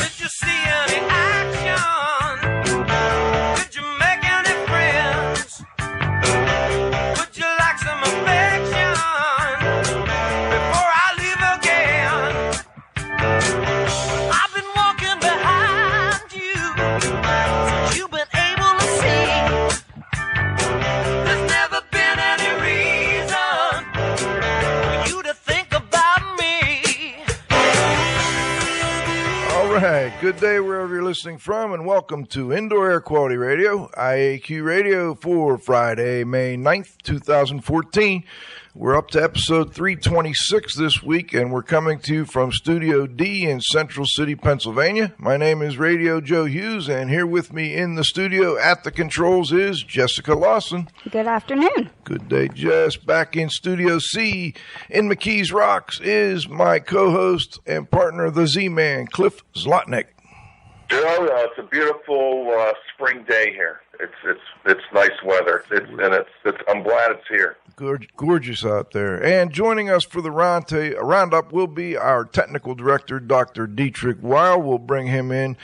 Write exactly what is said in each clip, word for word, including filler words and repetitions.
Did you see any action? Did you make any friends? Would you like some affection before I leave again? I've been walking behind you since you've been. Good day wherever you're listening from, and welcome to Indoor Air Quality Radio, I A Q Radio, for Friday, May ninth, twenty fourteen. We're up to episode three twenty-six this week, and we're coming to you from Studio D in Central City, Pennsylvania. My name is Radio Joe Hughes, and here with me in the studio at the controls is Jessica Lawson. Good afternoon. Good day, Jess. Back in Studio C in McKee's Rocks is my co-host and partner, the Z-Man, Cliff Zlotnick. Joe, uh, it's a beautiful uh, spring day here. It's it's it's nice weather, it's, and it's it's. I'm glad it's here. Gorgeous out there. And joining us for the round t- roundup will be our technical director, Doctor Dietrich Weil. We'll bring him in,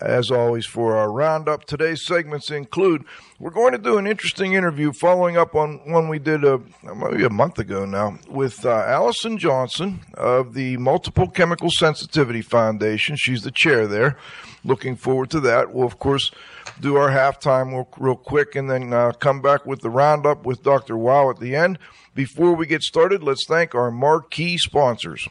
as always, for our roundup. Today's segments include, we're going to do an interesting interview following up on one we did a, maybe a month ago now with uh, Alison Johnson of the Multiple Chemical Sensitivity Foundation. She's the chair there. Looking forward to that. We'll, of course, do our halftime real, real quick and then uh, come back with the roundup with Doctor Wow at the end. Before we get started, let's thank our marquee sponsors.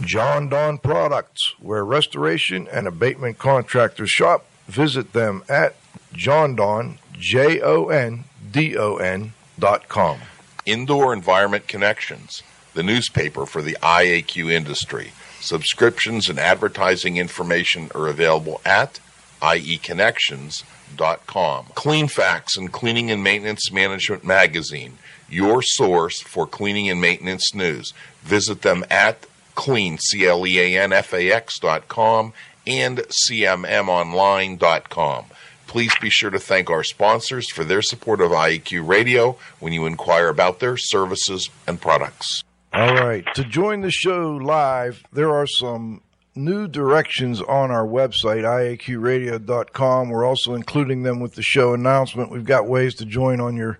Jon-Don Products, where restoration and abatement contractors shop. Visit them at Jon-Don, J O N D O N dot com. Indoor Environment Connections, the newspaper for the I A Q industry. Subscriptions and advertising information are available at I E connections dot com. CleanFax and Cleaning and Maintenance Management Magazine, your source for cleaning and maintenance news. Visit them at Clean, C L E A N F A X dot com and C M M online dot com. Please be sure to thank our sponsors for their support of I A Q Radio when you inquire about their services and products. All right. To join the show live, there are some new directions on our website, I A Q radio dot com. We're also including them with the show announcement. We've got ways to join on your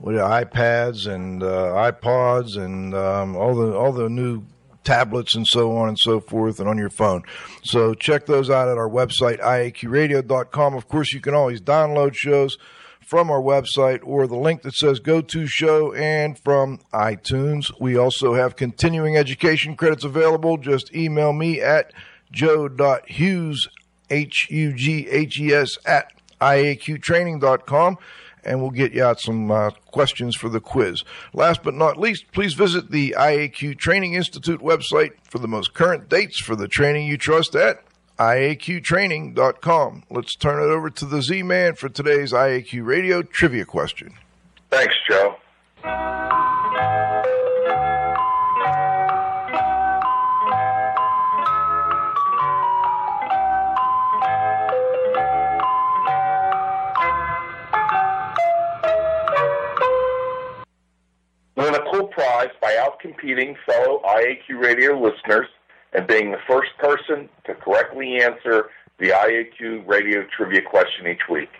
what, iPads and uh, iPods and um, all the all the new tablets and so on and so forth, and on your phone. So check those out at our website, I A Q radio dot com. Of course, you can always download shows from our website or the link that says go to show, and from iTunes. We also have continuing education credits available. Just email me at joe.hughes, H U G H E S, at I A Q training dot com, and we'll get you out some uh, questions for the quiz. Last but not least, please visit the I A Q Training Institute website for the most current dates for the training you trust at I A Q training dot com. Let's turn it over to the Z-Man for today's I A Q Radio trivia question. Thanks, Joe. Win a cool prize by outcompeting fellow I A Q Radio listeners and being the first person to correctly answer the I A Q Radio trivia question each week.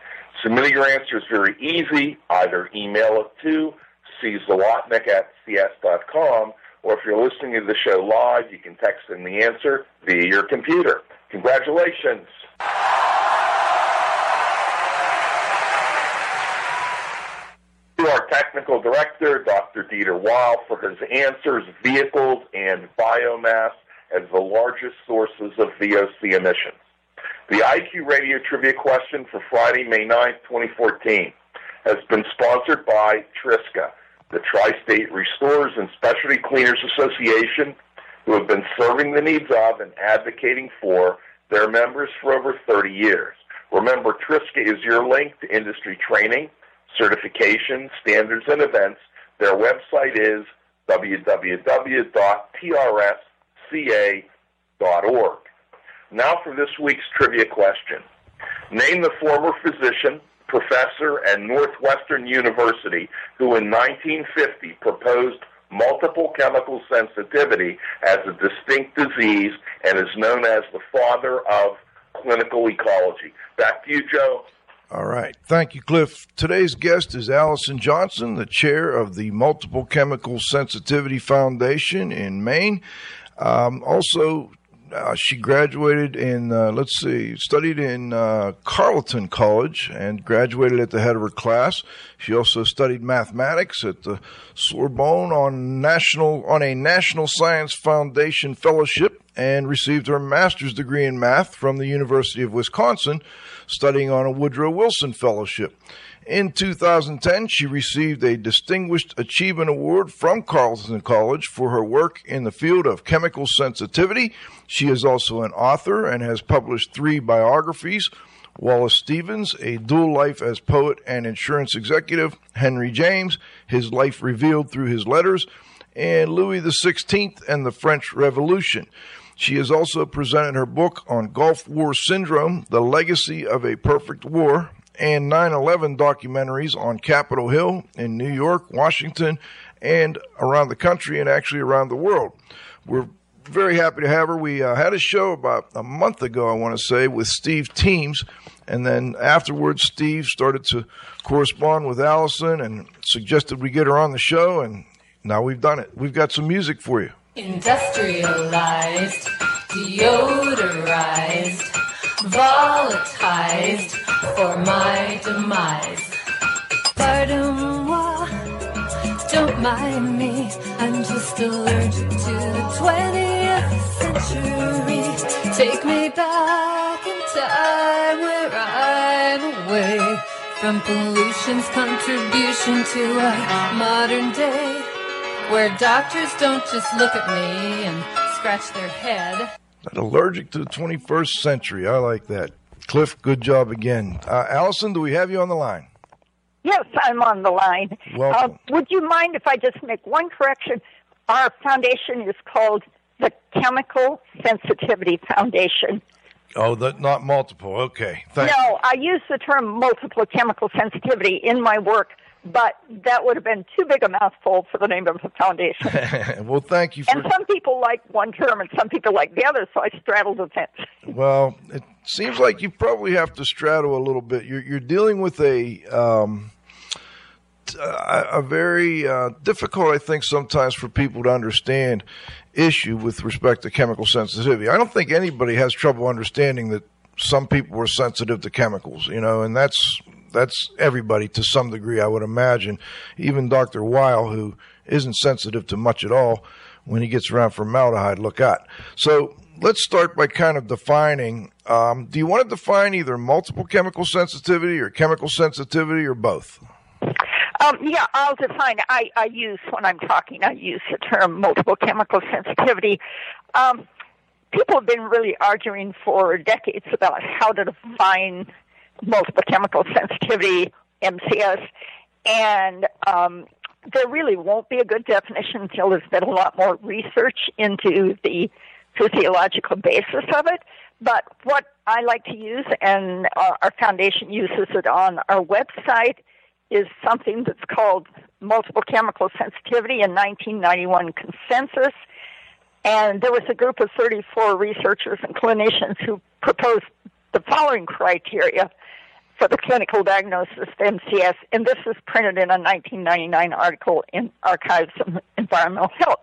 Submitting your answer is very easy. Either email it to czlotnick at c s dot com, or if you're listening to the show live, you can text in the answer via your computer. Congratulations. To our technical director, Doctor Dietrich Weil, for his answers, vehicles, and biomass as the largest sources of V O C emissions. The I A Q Radio trivia question for Friday, May ninth, twenty fourteen, has been sponsored by Trisca, the Tri-State Restorers and Specialty Cleaners Association, who have been serving the needs of and advocating for their members for over thirty years. Remember, TRISCA is your link to industry training, certification, standards, and events. Their website is w w w dot t r s c a dot org. Now for this week's trivia question. Name the former physician, professor at Northwestern University who in nineteen fifty proposed multiple chemical sensitivity as a distinct disease and is known as the father of clinical ecology. Back to you, Joe. All right. Thank you, Cliff. Today's guest is Alison Johnson, the chair of the Multiple Chemical Sensitivity Foundation in Maine. Um, also, Uh, she graduated in, uh, let's see, studied in uh, Carleton College and graduated at the head of her class. She also studied mathematics at the Sorbonne on national on a National Science Foundation Fellowship and received her master's degree in math from the University of Wisconsin, studying on a Woodrow Wilson Fellowship. In two thousand ten, she received a Distinguished Achievement Award from Carleton College for her work in the field of chemical sensitivity. She is also an author and has published three biographies: Wallace Stevens, A Dual Life as Poet and Insurance Executive; Henry James, His Life Revealed Through His Letters; and Louis the sixteenth and the French Revolution. She has also presented her book on Gulf War Syndrome, The Legacy of a Perfect War, and nine eleven documentaries on Capitol Hill in New York, Washington, and around the country, and actually around the world. We're very happy to have her. We uh, had a show about a month ago, I want to say, with Steve Temes, and then afterwards Steve started to correspond with Alison and suggested we get her on the show, and now we've done it. We've got some music for you. Industrialized, deodorized, volatized for my demise. Pardon moi, don't mind me, I'm just allergic to the twentieth century. Take me back in time where I'm away from pollution's contribution to our modern day, where doctors don't just look at me and scratch their head. Allergic to the twenty-first century. I like that. Cliff, good job again. Uh, Alison, do we have you on the line? Yes, I'm on the line. Welcome. Uh, would you mind if I just make one correction? Our foundation is called the Chemical Sensitivity Foundation. Oh, the, not multiple. Okay. Thank no, you. I use the term multiple chemical sensitivity in my work, but that would have been too big a mouthful for the name of the foundation. Well, thank you for... And some people like one term and some people like the other, so I straddle the fence. Well, it seems like you probably have to straddle a little bit. You're, you're dealing with a, um, a very uh, difficult, I think, sometimes for people to understand issue with respect to chemical sensitivity. I don't think anybody has trouble understanding that some people are sensitive to chemicals, you know, and that's... That's everybody to some degree, I would imagine. Even Doctor Weil, who isn't sensitive to much at all, when he gets around formaldehyde, look out. So let's start by kind of defining. Um, do you want to define either multiple chemical sensitivity or chemical sensitivity or both? Um, yeah, I'll define. I, I use, when I'm talking, I use the term multiple chemical sensitivity. Um, people have been really arguing for decades about how to define multiple chemical sensitivity, M C S, and um, there really won't be a good definition until there's been a lot more research into the physiological basis of it. But what I like to use, and uh, our foundation uses it on our website, is something that's called Multiple Chemical Sensitivity in nineteen ninety-one Consensus. And there was a group of thirty-four researchers and clinicians who proposed the following criteria for the clinical diagnosis of M C S, and this is printed in a nineteen ninety-nine article in Archives of Environmental Health.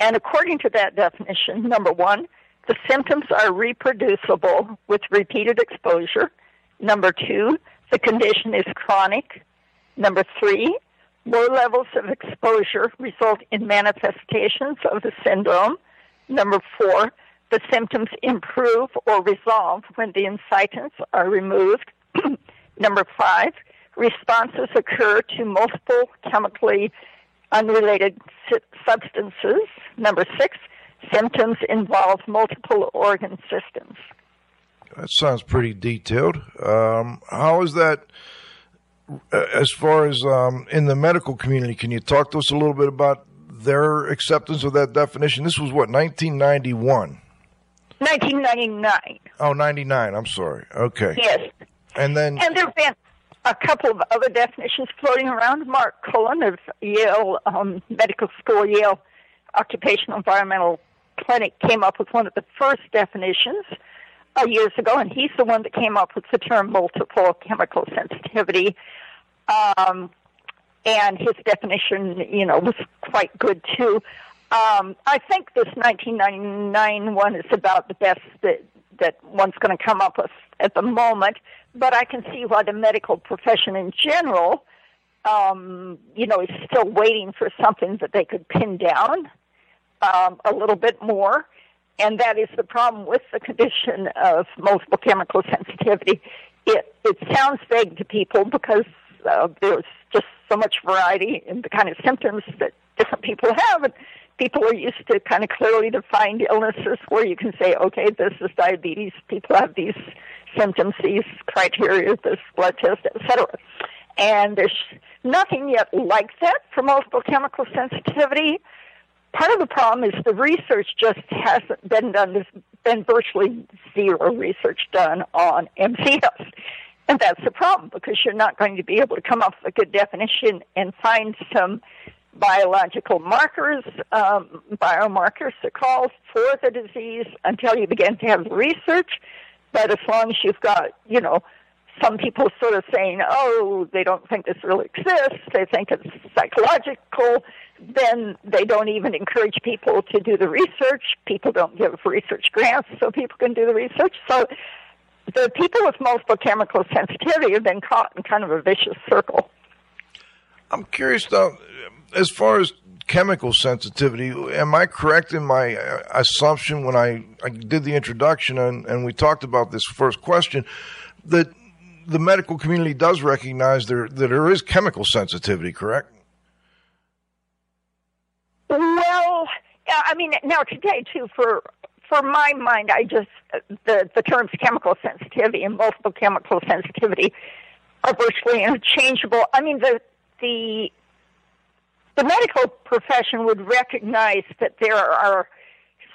And according to that definition, number one, the symptoms are reproducible with repeated exposure. Number two, the condition is chronic. Number three, low levels of exposure result in manifestations of the syndrome. Number four, the symptoms improve or resolve when the incitants are removed. Number five, responses occur to multiple chemically unrelated substances. Number six, symptoms involve multiple organ systems. That sounds pretty detailed. Um, how is that as far as um, in the medical community? Can you talk to us a little bit about their acceptance of that definition? This was, what, nineteen ninety-one? nineteen ninety-nine. Oh, ninety-nine. I'm sorry. Okay. Yes. And then... And there have been a couple of other definitions floating around. Mark Cullen of Yale um, Medical School, Yale Occupational Environmental Clinic, came up with one of the first definitions uh, years ago, and he's the one that came up with the term multiple chemical sensitivity. Um, and his definition, you know, was quite good, too. Um, I think this nineteen ninety-nine one is about the best that, that one's going to come up with at the moment, but I can see why the medical profession in general, um, you know, is still waiting for something that they could pin down um, a little bit more, and that is the problem with the condition of multiple chemical sensitivity. It, it sounds vague to people because uh, there's just so much variety in the kind of symptoms that different people have, and people are used to kind of clearly defined illnesses where you can say, okay, this is diabetes, people have these symptoms, these criteria, this blood test, et cetera. And there's nothing yet like that for multiple chemical sensitivity. Part of the problem is the research just hasn't been done. There's been virtually zero research done on M C S. And that's the problem because you're not going to be able to come up with a good definition and find some biological markers, um, biomarkers to call for the disease until you begin to have research. But as long as you've got, you know, some people sort of saying, oh, they don't think this really exists, they think it's psychological, then they don't even encourage people to do the research. People don't give research grants so people can do the research. So the people with multiple chemical sensitivity have been caught in kind of a vicious circle. I'm curious, though, as far as chemical sensitivity, am I correct in my assumption when I, I did the introduction and, and we talked about this first question that the medical community does recognize there, that there is chemical sensitivity, correct? Well, I mean, now today, too, for for my mind, I just, the, the terms chemical sensitivity and multiple chemical sensitivity are virtually interchangeable. I mean, the The, the medical profession would recognize that there are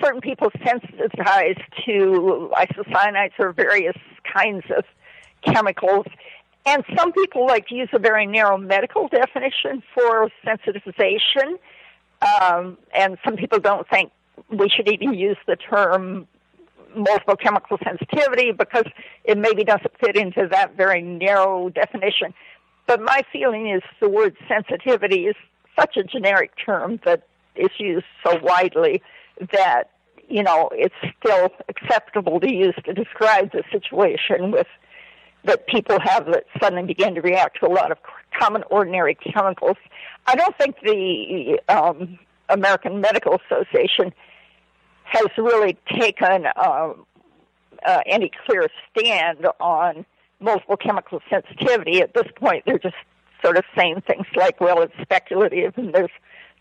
certain people sensitized to isocyanates or various kinds of chemicals, and some people like to use a very narrow medical definition for sensitization, um, and some people don't think we should even use the term multiple chemical sensitivity because it maybe doesn't fit into that very narrow definition. But my feeling is the word sensitivity is such a generic term that is used so widely that, you know, it's still acceptable to use to describe the situation with that people have that suddenly begin to react to a lot of common ordinary chemicals. I don't think the um, American Medical Association has really taken um, uh, any clear stand on multiple chemical sensitivity. At this point, they're just sort of saying things like, well, it's speculative and there's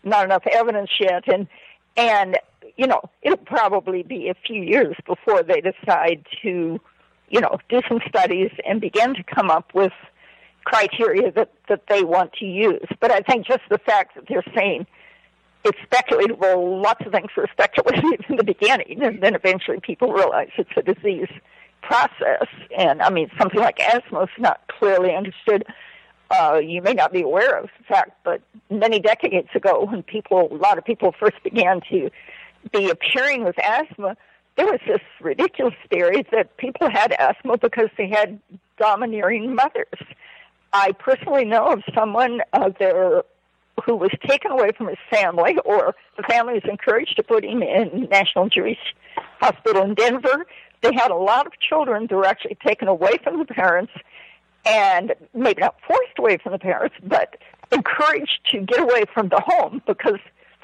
not enough evidence yet. And, and you know, it'll probably be a few years before they decide to, you know, do some studies and begin to come up with criteria that, that they want to use. But I think just the fact that they're saying it's speculative, well, lots of things are speculative in the beginning, and then eventually people realize it's a disease process. And I mean, something like asthma is not clearly understood. Uh, you may not be aware of the fact, but many decades ago, when people, a lot of people first began to be appearing with asthma, there was this ridiculous theory that people had asthma because they had domineering mothers. I personally know of someone uh, there who was taken away from his family, or the family was encouraged to put him in National Jewish Hospital in Denver. They had a lot of children that were actually taken away from the parents and maybe not forced away from the parents, but encouraged to get away from the home because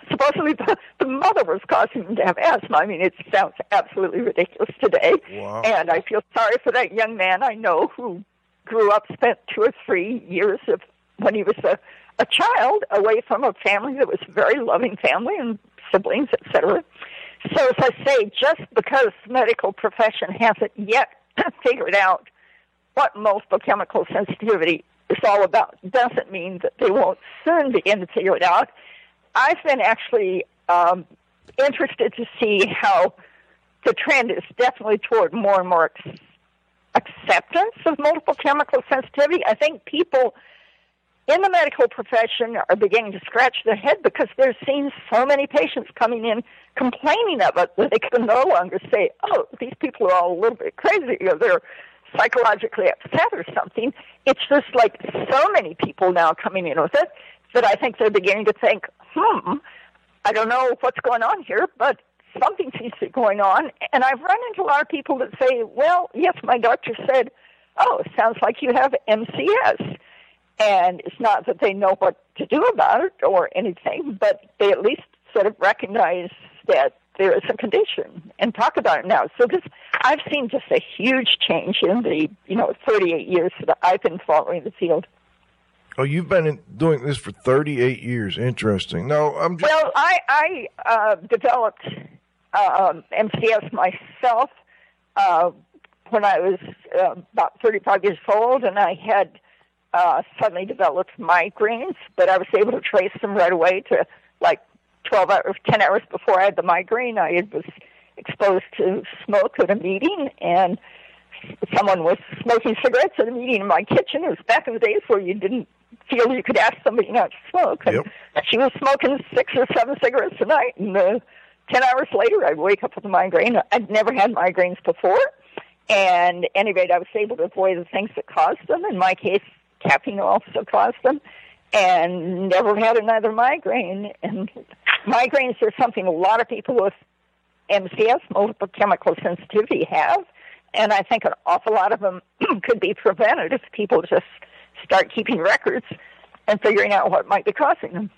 supposedly the, the mother was causing them to have asthma. I mean, it sounds absolutely ridiculous today. Wow. And I feel sorry for that young man I know who grew up, spent two or three years of when he was a, a child away from a family that was a very loving family and siblings, et cetera. So as I say, just because the medical profession hasn't yet figured out what multiple chemical sensitivity is all about doesn't mean that they won't soon begin to figure it out. I've been actually um, interested to see how the trend is definitely toward more and more acceptance of multiple chemical sensitivity. I think people in the medical profession are beginning to scratch their head because they're seeing so many patients coming in complaining of it that they can no longer say, oh, these people are all a little bit crazy, or they're psychologically upset or something. It's just like so many people now coming in with it that I think they're beginning to think, hmm, I don't know what's going on here, but something seems to be going on. And I've run into a lot of people that say, well, yes, my doctor said, oh, it sounds like you have M C S. And it's not that they know what to do about it or anything, but they at least sort of recognize that there is a condition and talk about it now. So this, I've seen just a huge change in the, you know, thirty-eight years that I've been following the field. Oh, you've been doing this for thirty-eight years. Interesting. No, I'm just... Well, I, I uh, developed um, M C S myself uh, when I was uh, about thirty-five years old, and I had uh, suddenly developed migraines, but I was able to trace them right away to like twelve hours, ten hours before I had the migraine. I was exposed to smoke at a meeting, and someone was smoking cigarettes at a meeting in my kitchen. It was back in the days where you didn't feel you could ask somebody not to smoke. And yep. She was smoking six or seven cigarettes a night, and uh, ten hours later, I'd wake up with a migraine. I'd never had migraines before, and at any rate, I was able to avoid the things that caused them. In my case, caffeine also caused them, and never had another migraine. And migraines are something a lot of people with M C S, multiple chemical sensitivity, have. And I think an awful lot of them could be prevented if people just start keeping records and figuring out what might be causing them.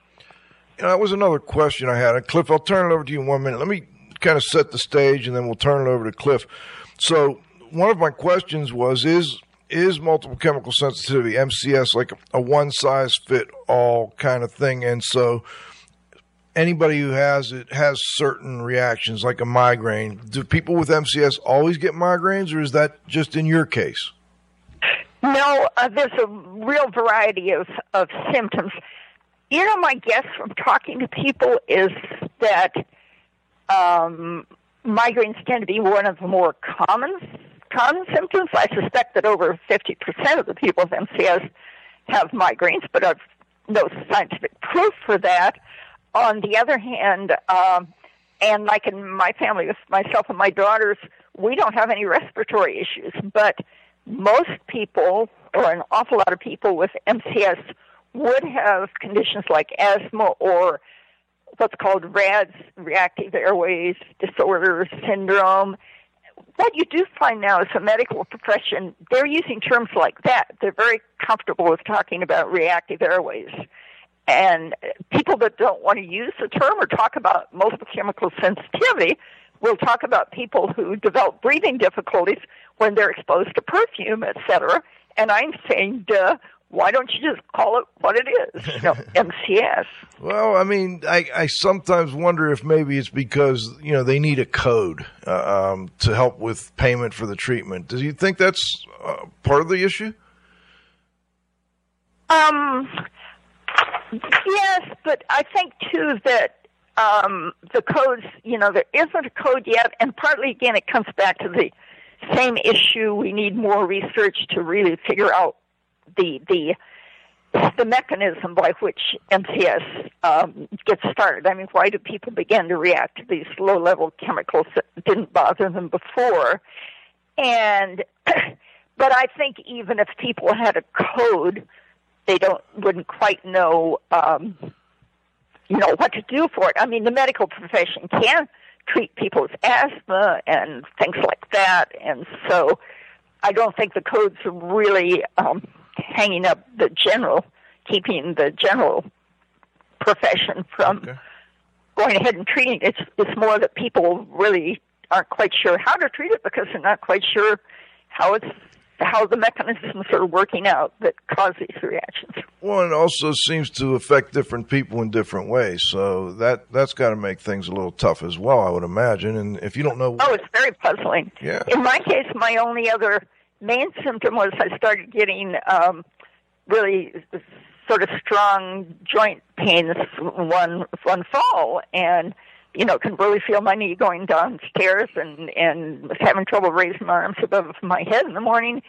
And that was another question I had. Cliff, I'll turn it over to you in one minute. Let me kind of set the stage, and then we'll turn it over to Cliff. So one of my questions was, is is multiple chemical sensitivity, M C S, like a one-size-fit-all kind of thing? And so anybody who has it has certain reactions, like a migraine. Do people with M C S always get migraines, or is that just in your case? No, uh, there's a real variety of, of symptoms. You know, my guess from talking to people is that um, migraines tend to be one of the more common, common symptoms. I suspect that over fifty percent of the people with M C S have migraines, but I've no scientific proof for that. On the other hand, um, and like in my family, with myself and my daughters, we don't have any respiratory issues. But most people, or an awful lot of people with M C S, would have conditions like asthma or what's called R A D S, reactive airways disorder syndrome. What you do find now is the medical profession, they're using terms like that. They're very comfortable with talking about reactive airways. And people that don't want to use the term or talk about multiple chemical sensitivity will talk about people who develop breathing difficulties when they're exposed to perfume, et cetera. And I'm saying, duh, why don't you just call it what it is, you know, M C S? Well, I mean, I, I sometimes wonder if maybe it's because, you know, they need a code uh, um, to help with payment for the treatment. Do you think that's uh, part of the issue? Um... Yes, but I think, too, that um, the codes, you know, there isn't a code yet, and partly, again, it comes back to the same issue. We need more research to really figure out the the, the mechanism by which M C S um, gets started. I mean, why do people begin to react to these low-level chemicals that didn't bother them before? And but I think even if people had a code, they don't wouldn't quite know, um, you know, what to do for it. I mean, the medical profession can treat people with asthma and things like that, and so I don't think the codes are really um, hanging up the general, keeping the general profession from okay. going ahead and treating it. It's, it's more that people really aren't quite sure how to treat it because they're not quite sure how it's how the mechanisms are working out that cause these reactions. Well, it also seems to affect different people in different ways, so that, that's got to make things a little tough as well, I would imagine. And if you don't know... Oh, it's very puzzling. Yeah. In my case, my only other main symptom was I started getting um, really sort of strong joint pains one, one fall, and... you know, can really feel my knee going downstairs and, and was having trouble raising my arms above my head in the morning,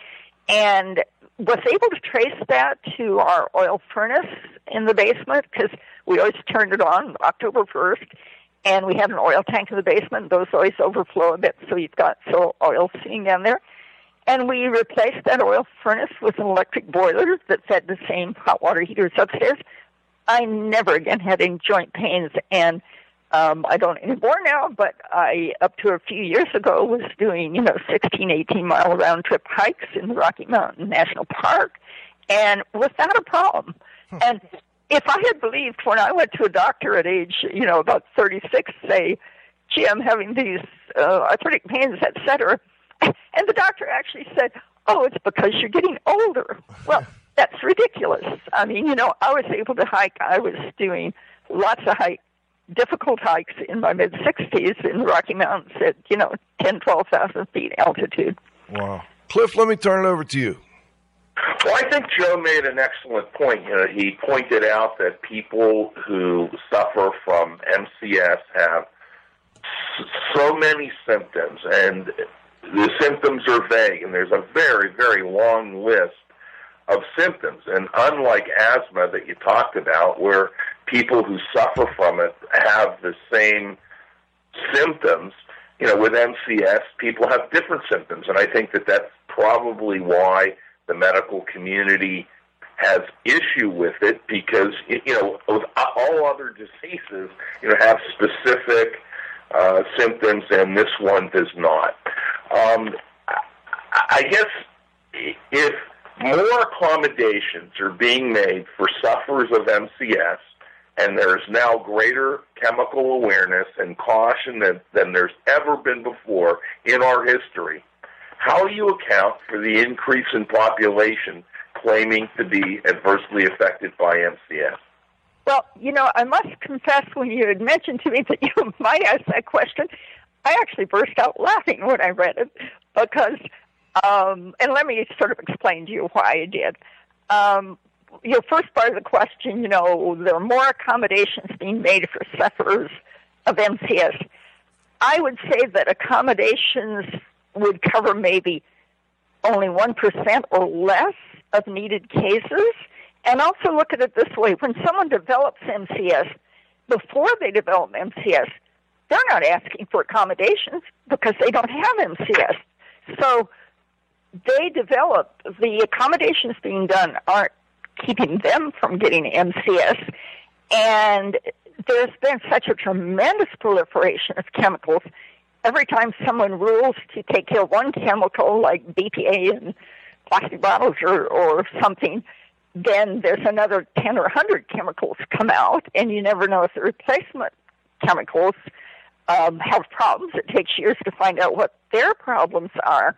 and was able to trace that to our oil furnace in the basement because we always turned it on October first, and we had an oil tank in the basement. Those always overflow a bit, so you've got so oil sitting down there. And we replaced that oil furnace with an electric boiler that fed the same hot water heaters upstairs. I never again had any joint pains, and Um, I don't anymore now, but I, up to a few years ago, was doing, you know, sixteen, eighteen mile round trip hikes in the Rocky Mountain National Park, and without a problem. Hmm. And if I had believed when I went to a doctor at age, you know, about thirty-six, say, gee, I'm having these uh, arthritic pains, et cetera, and the doctor actually said, oh, it's because you're getting older. Well, that's ridiculous. I mean, you know, I was able to hike. I was doing lots of hikes. Difficult hikes in my mid-sixties in the Rocky Mountains at, you know, ten, twelve thousand feet altitude. Wow. Cliff, let me turn it over to you. Well, I think Joe made an excellent point. You know, he pointed out that people who suffer from M C S have so many symptoms, and the symptoms are vague, and there's a very, very long list of symptoms. And unlike asthma that you talked about, where people who suffer from it have the same symptoms, you know, with M C S, people have different symptoms. And I think that that's probably why the medical community has issue with it, because, you know, all other diseases, you know, have specific uh, symptoms, and this one does not. Um, I guess if more accommodations are being made for sufferers of M C S, and there's now greater chemical awareness and caution than, than there's ever been before in our history, how do you account for the increase in population claiming to be adversely affected by M C S? Well, you know, I must confess, when you had mentioned to me that you might ask that question, I actually burst out laughing when I read it, because, um, and let me sort of explain to you why I did. Um, Your first part of the question, you know, there are more accommodations being made for sufferers of M C S. I would say that accommodations would cover maybe only one percent or less of needed cases. And also look at it this way. When someone develops M C S, before they develop M C S, they're not asking for accommodations because they don't have M C S. So they develop, the accommodations being done aren't keeping them from getting M C S. And there's been such a tremendous proliferation of chemicals. Every time someone rules to take care of one chemical, like B P A in plastic bottles or, or something, then there's another ten or one hundred chemicals come out, and you never know if the replacement chemicals um, have problems. It takes years to find out what their problems are.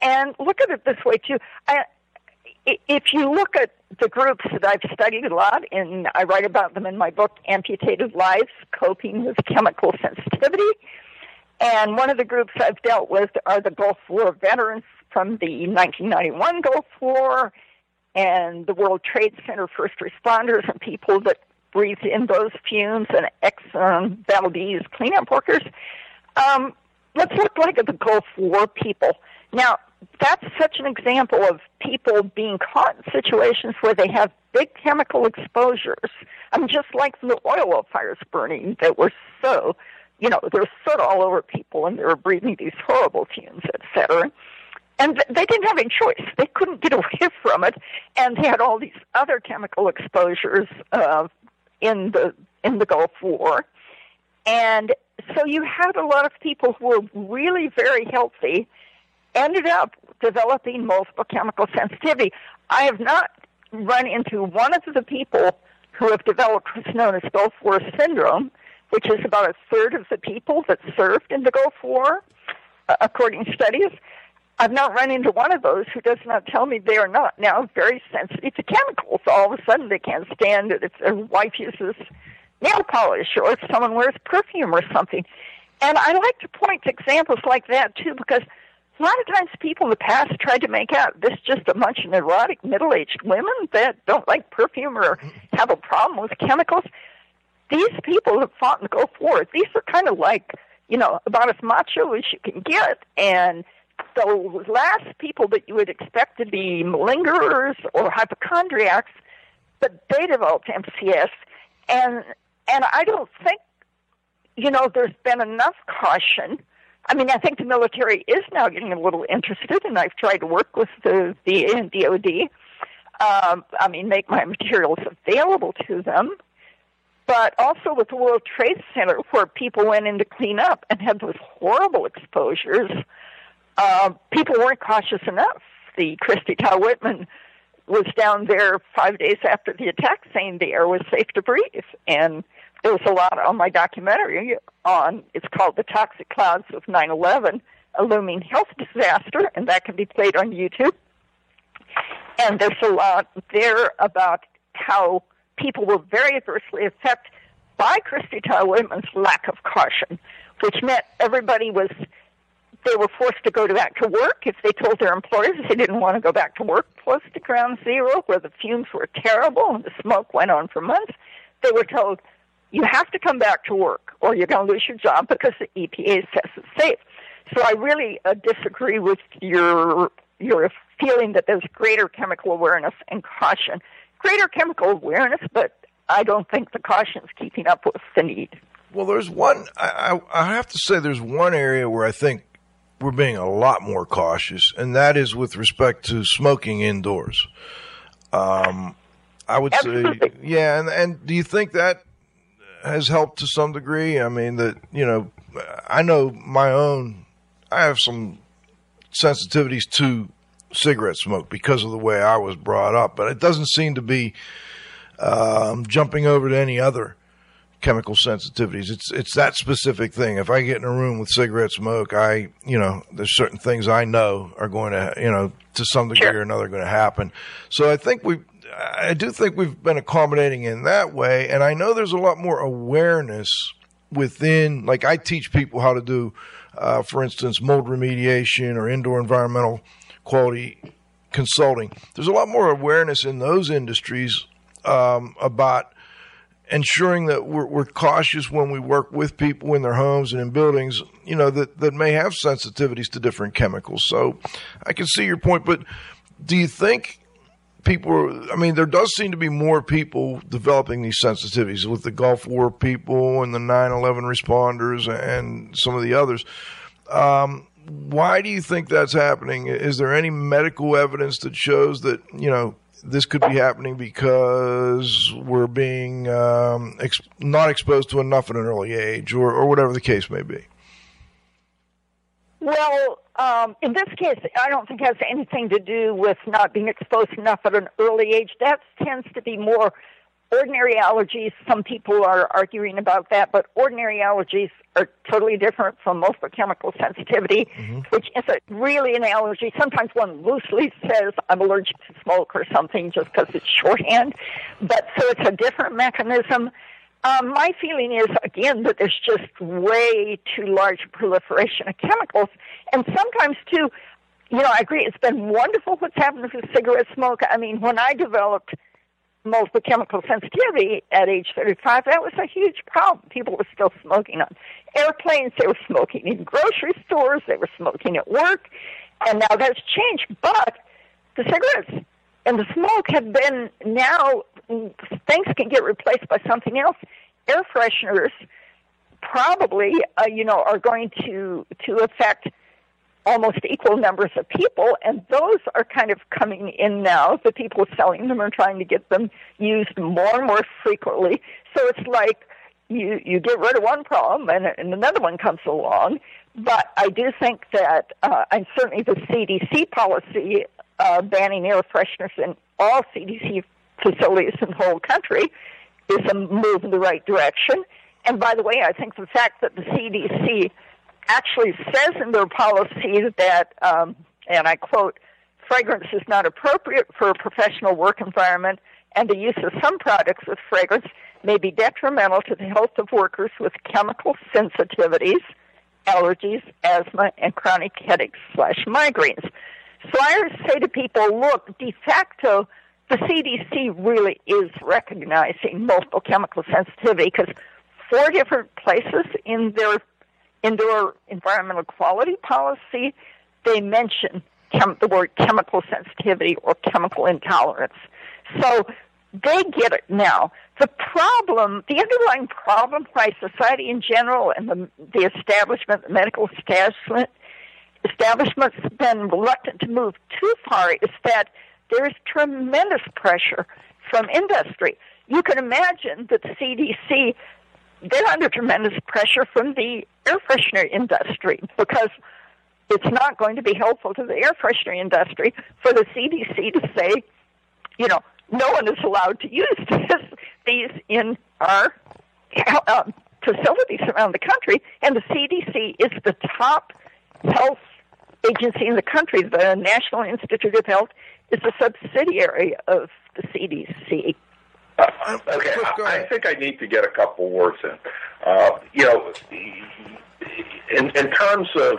And look at it this way, too. I, If you look at the groups that I've studied a lot, and I write about them in my book, Amputated Lives, Coping with Chemical Sensitivity, and one of the groups I've dealt with are the Gulf War veterans from the nineteen ninety-one Gulf War and the World Trade Center first responders and people that breathed in those fumes and Exxon Valdez cleanup workers. Um, let's look like at the Gulf War people. Now, that's such an example of people being caught in situations where they have big chemical exposures. I mean, just like the oil fires burning that were so, you know, there was soot all over people and they were breathing these horrible fumes, et cetera. And they didn't have any choice. They couldn't get away from it. And they had all these other chemical exposures uh, in the in the Gulf War. And so you had a lot of people who were really very healthy ended up developing multiple chemical sensitivity. I have not run into one of the people who have developed what's known as Gulf War syndrome, which is about a third of the people that served in the Gulf War, uh, according to studies. I've not run into one of those who does not tell me they are not now very sensitive to chemicals. All of a sudden they can't stand it if their wife uses nail polish or if someone wears perfume or something. And I like to point to examples like that, too, because a lot of times people in the past tried to make out this just a bunch of neurotic middle-aged women that don't like perfume or have a problem with chemicals. These people have fought and go forward. These are kind of like, you know, about as macho as you can get. And the last people that you would expect to be malingerers or hypochondriacs, but they developed M C S. And, and I don't think, you know, there's been enough caution. I mean, I think the military is now getting a little interested, and I've tried to work with the V A and D O D. Um, I mean, make my materials available to them. But also with the World Trade Center, where people went in to clean up and had those horrible exposures, uh, people weren't cautious enough. The Christy Todd Whitman was down there five days after the attack saying the air was safe to breathe. And there was a lot on my documentary on, it's called The Toxic Clouds of nine eleven, a Looming Health Disaster, and that can be played on YouTube. And there's a lot there about how people were very adversely affected by Christy Todd Whitman's lack of caution, which meant everybody was, they were forced to go back to work if they told their employers they didn't want to go back to work, close to ground zero, where the fumes were terrible and the smoke went on for months. They were told, you have to come back to work or you're going to lose your job because the E P A says it's safe. So I really uh, disagree with your your feeling that there's greater chemical awareness and caution. Greater chemical awareness, but I don't think the caution is keeping up with the need. Well, there's one, I, I have to say there's one area where I think we're being a lot more cautious, and that is with respect to smoking indoors. Um, I would Absolutely. say, yeah, and, and do you think that has helped to some degree? I mean, that, you know, I know my own, I have some sensitivities to cigarette smoke because of the way I was brought up, but it doesn't seem to be um, jumping over to any other chemical sensitivities. It's it's that specific thing. If I get in a room with cigarette smoke, I, you know, there's certain things I know are going to, you know, to some degree sure. or another going to happen. So I think we, I do think we've been accommodating in that way, and I know there's a lot more awareness within, like I teach people how to do, uh, for instance, mold remediation or indoor environmental quality consulting. There's a lot more awareness in those industries um, about ensuring that we're, we're cautious when we work with people in their homes and in buildings, you know, that, that may have sensitivities to different chemicals. So I can see your point, but do you think people, I mean, there does seem to be more people developing these sensitivities with the Gulf War people and the nine eleven responders and some of the others. Um, Why do you think that's happening? Is there any medical evidence that shows that, you know, this could be happening because we're being um, ex- not exposed to enough at an early age or, or whatever the case may be? Well, um, in this case, I don't think it has anything to do with not being exposed enough at an early age. That tends to be more ordinary allergies. Some people are arguing about that, but ordinary allergies are totally different from multiple chemical sensitivity, mm-hmm. which isn't really an allergy. Sometimes one loosely says, I'm allergic to smoke or something just because it's shorthand. But so it's a different mechanism. Um, my feeling is, again, that there's just way too large a proliferation of chemicals. And sometimes, too, you know, I agree, it's been wonderful what's happened with cigarette smoke. I mean, when I developed multiple chemical sensitivity at age thirty-five, that was a huge problem. People were still smoking on airplanes. They were smoking in grocery stores. They were smoking at work. And now that's changed. But the cigarettes and the smoke have been now, things can get replaced by something else. Air fresheners probably, uh, you know, are going to, to affect almost equal numbers of people, and those are kind of coming in now. The people selling them are trying to get them used more and more frequently. So it's like you, you get rid of one problem, and, and another one comes along. But I do think that, uh, and certainly the C D C policy uh, banning air fresheners in all C D C facilities in the whole country is a move in the right direction. And by the way, I think the fact that the C D C actually says in their policy that um, and I quote, "Fragrance is not appropriate for a professional work environment, and the use of some products with fragrance may be detrimental to the health of workers with chemical sensitivities, allergies, asthma, and chronic headaches slash migraines." Flyers say to people, look, de facto, the C D C really is recognizing multiple chemical sensitivity because four different places in their indoor environmental quality policy, they mention chem- the word chemical sensitivity or chemical intolerance. So they get it now. The problem, the underlying problem why society in general and the, the establishment, the medical establishment, establishment's been reluctant to move too far is that there is tremendous pressure from industry. You can imagine that the C D C, they're under tremendous pressure from the air freshener industry because it's not going to be helpful to the air freshener industry for the C D C to say, you know, no one is allowed to use this, these in our uh, facilities around the country, and the C D C is the top health agency in the country. The National Institute of Health is a subsidiary of the C D C. Uh, okay, I, I think I need to get a couple words in. Uh, you know, in, in terms of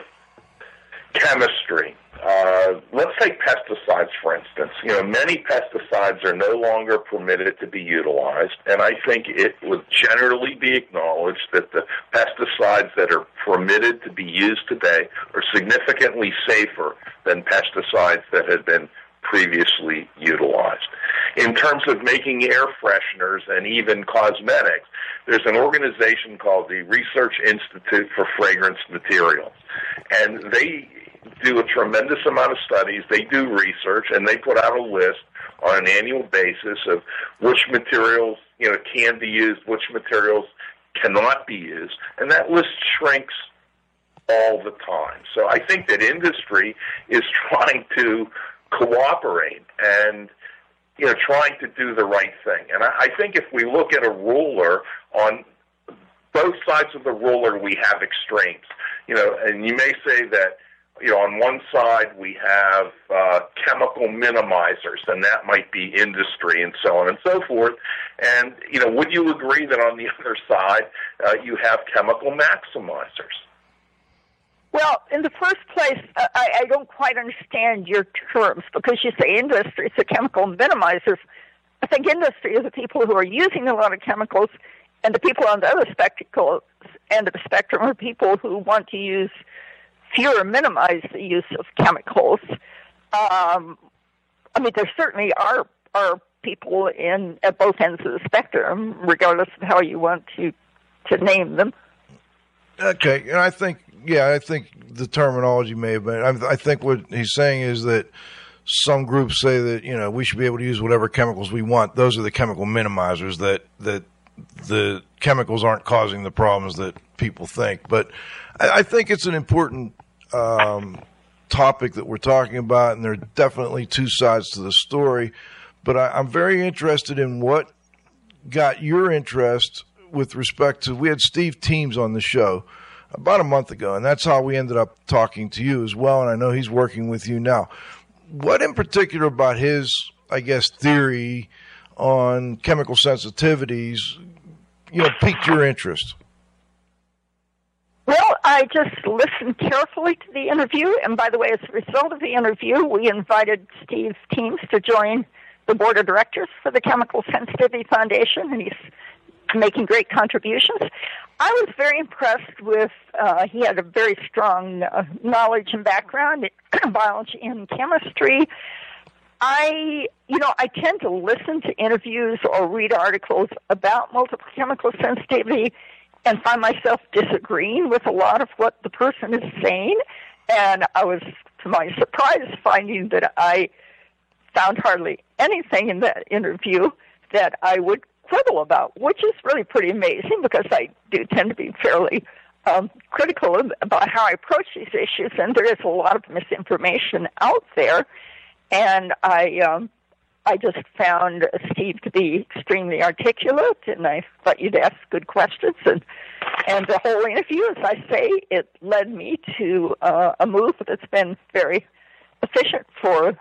chemistry, uh, let's take pesticides, for instance. You know, many pesticides are no longer permitted to be utilized, and I think it would generally be acknowledged that the pesticides that are permitted to be used today are significantly safer than pesticides that had been previously utilized. In terms of making air fresheners and even cosmetics, there's an organization called the Research Institute for Fragrance Materials, and they do a tremendous amount of studies. They do research, and they put out a list on an annual basis of which materials, you know, can be used, which materials cannot be used, and that list shrinks all the time. So I think that industry is trying to cooperate and, you know, trying to do the right thing. And I, I think if we look at a ruler, on both sides of the ruler we have extremes. You know, and you may say that, you know, on one side we have uh, chemical minimizers, and that might be industry and so on and so forth. And, you know, would you agree that on the other side uh, you have chemical maximizers? Well, in the first place, I, I don't quite understand your terms because you say industry, it's a chemical minimizer. I think industry is the people who are using a lot of chemicals, and the people on the other spectacle, end of the spectrum are people who want to use fewer, minimize the use of chemicals. Um, I mean, there certainly are are people in at both ends of the spectrum, regardless of how you want to to name them. Okay, and I think, yeah, I think the terminology may have been, I, I think what he's saying is that some groups say that, you know, we should be able to use whatever chemicals we want. Those are the chemical minimizers, that that the chemicals aren't causing the problems that people think. But I, I think it's an important um, topic that we're talking about, and there are definitely two sides to the story. But I, I'm very interested in what got your interest with respect to, we had Steve Temes on the show about a month ago, and that's how we ended up talking to you as well, and I know he's working with you now. What in particular about his, I guess, theory on chemical sensitivities, you know, piqued your interest? Well, I just listened carefully to the interview, and by the way, as a result of the interview, we invited Steve Temes to join the board of directors for the Chemical Sensitivity Foundation, and he's making great contributions. I was very impressed with, uh, he had a very strong uh, knowledge and background in biology and chemistry. I, you know, I tend to listen to interviews or read articles about multiple chemical sensitivity and find myself disagreeing with a lot of what the person is saying. And I was, to my surprise, finding that I found hardly anything in that interview that I would quibble about, which is really pretty amazing because I do tend to be fairly um, critical about how I approach these issues, and there is a lot of misinformation out there, and I um, I just found Steve to be extremely articulate, and I thought you'd ask good questions, and, and the whole interview, as I say, it led me to uh, a move that's been very efficient for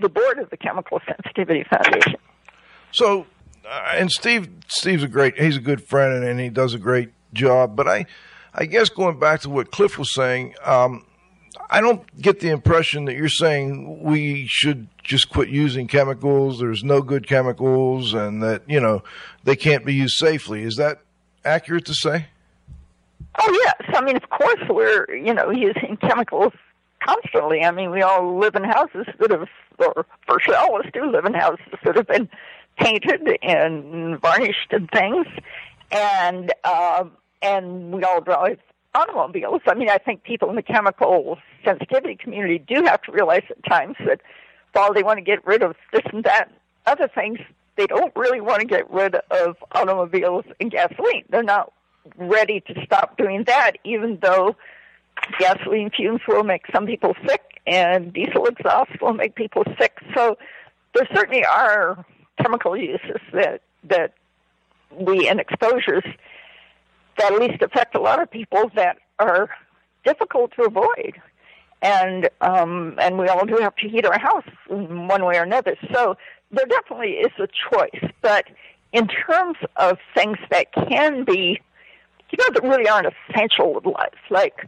the board of the Chemical Sensitivity Foundation. So, uh, and Steve, Steve's a great, he's a good friend, and, and he does a great job. But I, I guess going back to what Cliff was saying, um, I don't get the impression that you're saying we should just quit using chemicals. There's no good chemicals, and that, you know, they can't be used safely. Is that accurate to say? Oh, yes. I mean, of course we're, you know, using chemicals constantly. I mean, we all live in houses that have, or virtually do live in houses that have been painted and varnished and things, and uh, and we all drive automobiles. I mean, I think people in the chemical sensitivity community do have to realize at times that while they want to get rid of this and that, other things, they don't really want to get rid of automobiles and gasoline. They're not ready to stop doing that, even though gasoline fumes will make some people sick and diesel exhaust will make people sick. So there certainly are chemical uses that that we, and exposures that at least affect a lot of people, that are difficult to avoid. And um, and we all do have to heat our house in one way or another. So there definitely is a choice. But in terms of things that can be, you know, that really aren't essential with life, like,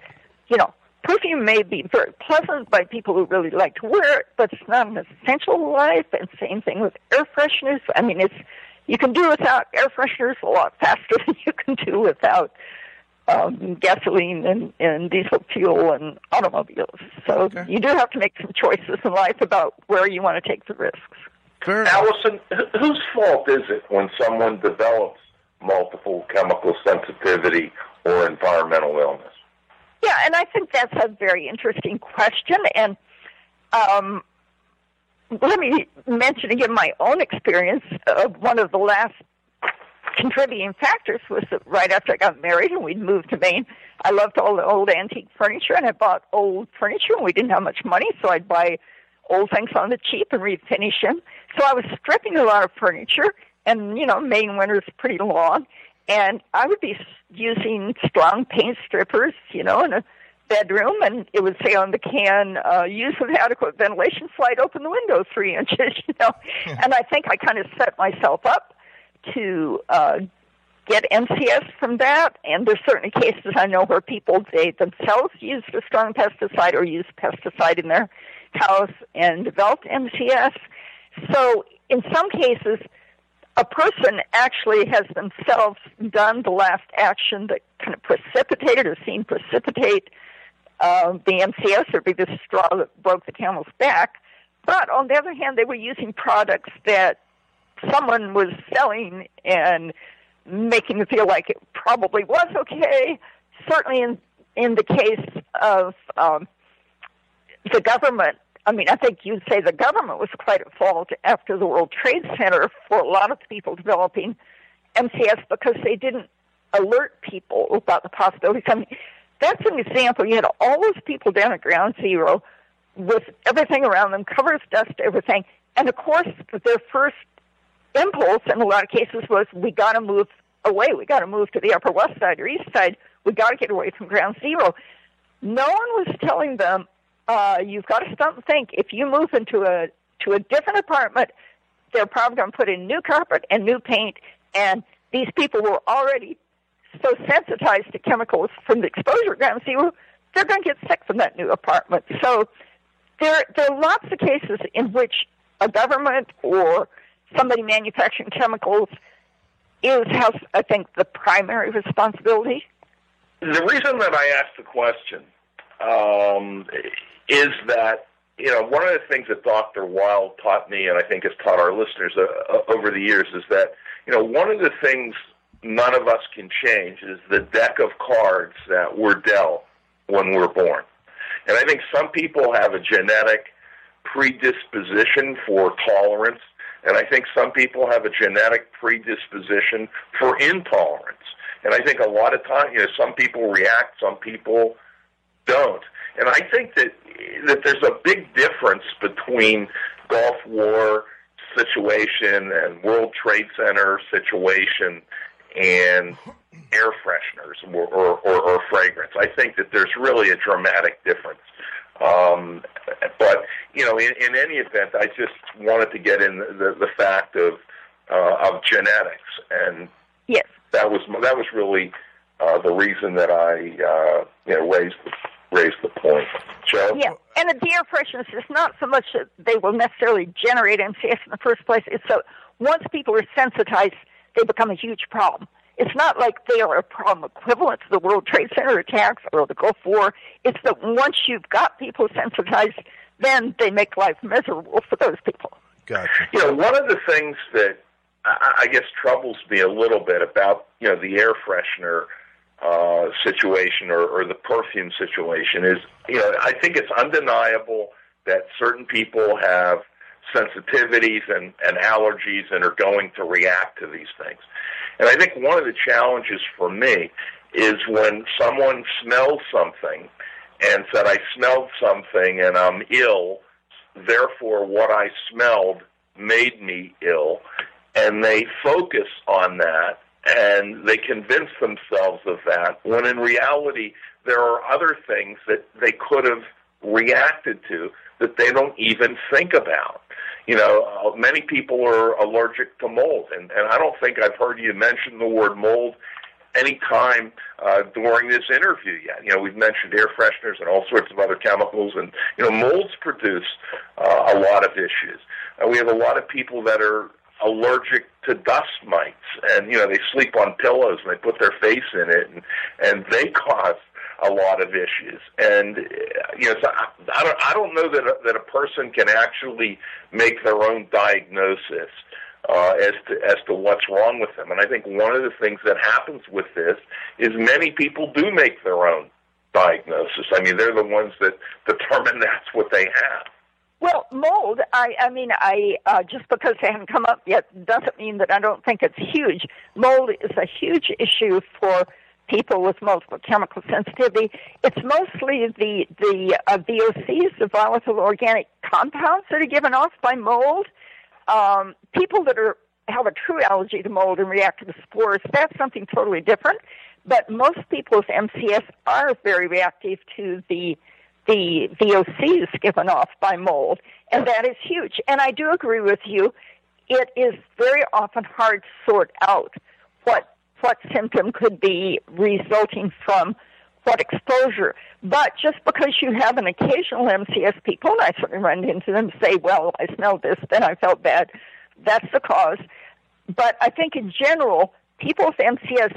you know, perfume may be very pleasant by people who really like to wear it, but it's not an essential life. And same thing with air fresheners. I mean, it's, you can do without air fresheners a lot faster than you can do without um, gasoline and, and diesel fuel and automobiles. So okay. You do have to make some choices in life about where you want to take the risks. Sure. Alison, whose fault is it when someone develops multiple chemical sensitivity or environmental illness? Yeah, and I think that's a very interesting question. And um, let me mention again my own experience. Uh, one of the last contributing factors was that right after I got married and we'd moved to Maine, I loved all the old antique furniture, and I bought old furniture, and we didn't have much money, so I'd buy old things on the cheap and refinish them. So I was stripping a lot of furniture, and, you know, Maine winter is pretty long. And I would be using strong paint strippers, you know, in a bedroom, and it would say on the can, uh, use with adequate ventilation, slide open the window three inches, you know. Yeah. And I think I kind of set myself up to uh, get M C S from that. And there's certainly cases I know where people, they themselves used a strong pesticide or used pesticide in their house and developed M C S. So in some cases, a person actually has themselves done the last action that kind of precipitated or seen precipitate uh, the M C S or be the straw that broke the camel's back. But on the other hand, they were using products that someone was selling and making them feel like it probably was okay. Certainly in, in the case of um, the government, I mean, I think you'd say the government was quite at fault after the World Trade Center for a lot of people developing M C S because they didn't alert people about the possibilities. I mean, that's an example. You had all those people down at ground zero with everything around them, covers, dust, everything. And, of course, their first impulse in a lot of cases was, we got to move away. We got to move to the Upper West Side or East Side. We got to get away from ground zero. No one was telling them, Uh, you've got to stop and think. If you move into a to a different apartment, they're probably going to put in new carpet and new paint. And these people were already so sensitized to chemicals from the exposure ground zero, they're going to get sick from that new apartment. So there, there are lots of cases in which a government or somebody manufacturing chemicals is, has, I think, the primary responsibility. The reason that I asked the question um, is that, you know, one of the things that Doctor Weil taught me, and I think has taught our listeners uh, over the years, is that, you know, one of the things none of us can change is the deck of cards that we're dealt when we're born. And I think some people have a genetic predisposition for tolerance, and I think some people have a genetic predisposition for intolerance. And I think a lot of times, you know, some people react, some people don't. And I think that that there's a big difference between Gulf War situation and World Trade Center situation and air fresheners or, or, or, or fragrance. I think that there's really a dramatic difference. Um, but, you know, in, in any event, I just wanted to get in the, the fact of uh, of genetics. And yes. that was that was really uh, the reason that I uh, you know, raised the raise the point. Joe? Yeah, and the de-oppression is not so much that they will necessarily generate M C S in the first place. It's so once people are sensitized, they become a huge problem. It's not like they are a problem equivalent to the World Trade Center attacks or the Gulf War. It's that once you've got people sensitized, then they make life miserable for those people. Gotcha. You know, one of the things that I guess troubles me a little bit about, you know, the air freshener Uh, situation or, or the perfume situation is, you know, I think it's undeniable that certain people have sensitivities and, and allergies and are going to react to these things. And I think one of the challenges for me is when someone smells something and said, I smelled something and I'm ill, therefore what I smelled made me ill, and they focus on that and they convince themselves of that, when in reality there are other things that they could have reacted to that they don't even think about. You know, uh, many people are allergic to mold, and, and I don't think I've heard you mention the word mold any time uh, during this interview yet. You know, we've mentioned air fresheners and all sorts of other chemicals, and, you know, molds produce uh, a lot of issues. Uh, we have a lot of people that are allergic to dust mites, and, you know, they sleep on pillows and they put their face in it, and, and they cause a lot of issues. And, you know, so I, I, don't, I don't know that a, that a person can actually make their own diagnosis uh, as to as to what's wrong with them. And I think one of the things that happens with this is many people do make their own diagnosis. I mean, they're the ones that determine that's what they have. Well, mold, I, I mean, I uh, just because they haven't come up yet doesn't mean that I don't think it's huge. Mold is a huge issue for people with multiple chemical sensitivity. It's mostly the, the uh, V O Cs, the volatile organic compounds that are given off by mold. Um, people that are have a true allergy to mold and react to the spores, that's something totally different. But most people with M C S are very reactive to the the V O C is given off by mold, and that is huge. And I do agree with you. It is very often hard to sort out what what symptom could be resulting from what exposure. But just because you have an occasional M C S, people, and I certainly run into them, say, well, I smelled this, then I felt bad. That's the cause. But I think in general, people with M C S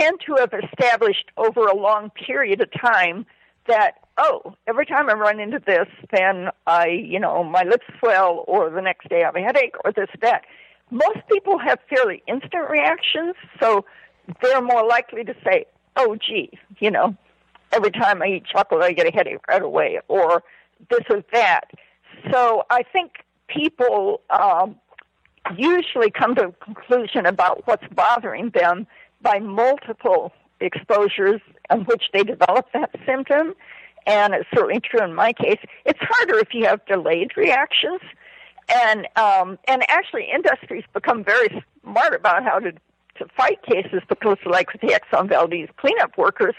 tend to have established over a long period of time that, oh, every time I run into this, then I, you know, my lips swell, or the next day I have a headache, or this, that. Most people have fairly instant reactions, so they're more likely to say, oh, gee, you know, every time I eat chocolate, I get a headache right away, or this or that. So I think people um, usually come to a conclusion about what's bothering them by multiple exposures on which they develop that symptom. And it's certainly true in my case. It's harder if you have delayed reactions. And um, and actually, industries become very smart about how to, to fight cases, because like with the Exxon Valdez cleanup workers,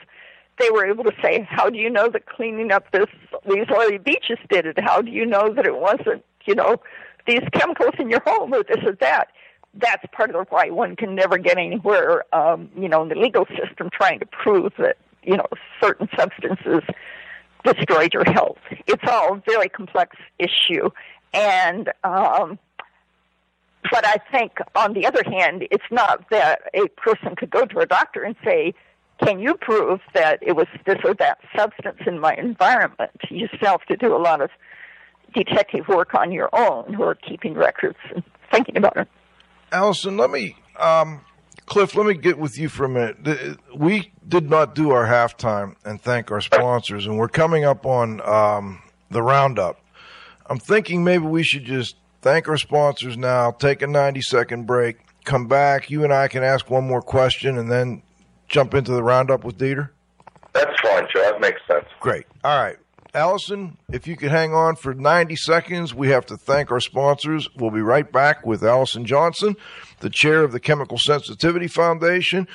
they were able to say, how do you know that cleaning up this these oily beaches did it? How do you know that it wasn't, you know, these chemicals in your home or this or that? That's part of why one can never get anywhere, um, you know, in the legal system trying to prove that, you know, certain substances destroyed your health. It's all a very complex issue. And, um, but I think, on the other hand, it's not that a person could go to a doctor and say, can you prove that it was this or that substance in my environment? You still have to do a lot of detective work on your own, or keeping records and thinking about it. Alison, let me, um, Cliff, let me get with you for a minute. We did not do our halftime and thank our sponsors, and we're coming up on um, the roundup. I'm thinking maybe we should just thank our sponsors now, take a ninety-second break, come back. You and I can ask one more question and then jump into the roundup with Dieter. That's fine, Joe. That makes sense. Great. All right. Alison, if you could hang on for ninety seconds, we have to thank our sponsors. We'll be right back with Alison Johnson, the chair of the Chemical Sensitivity Foundation.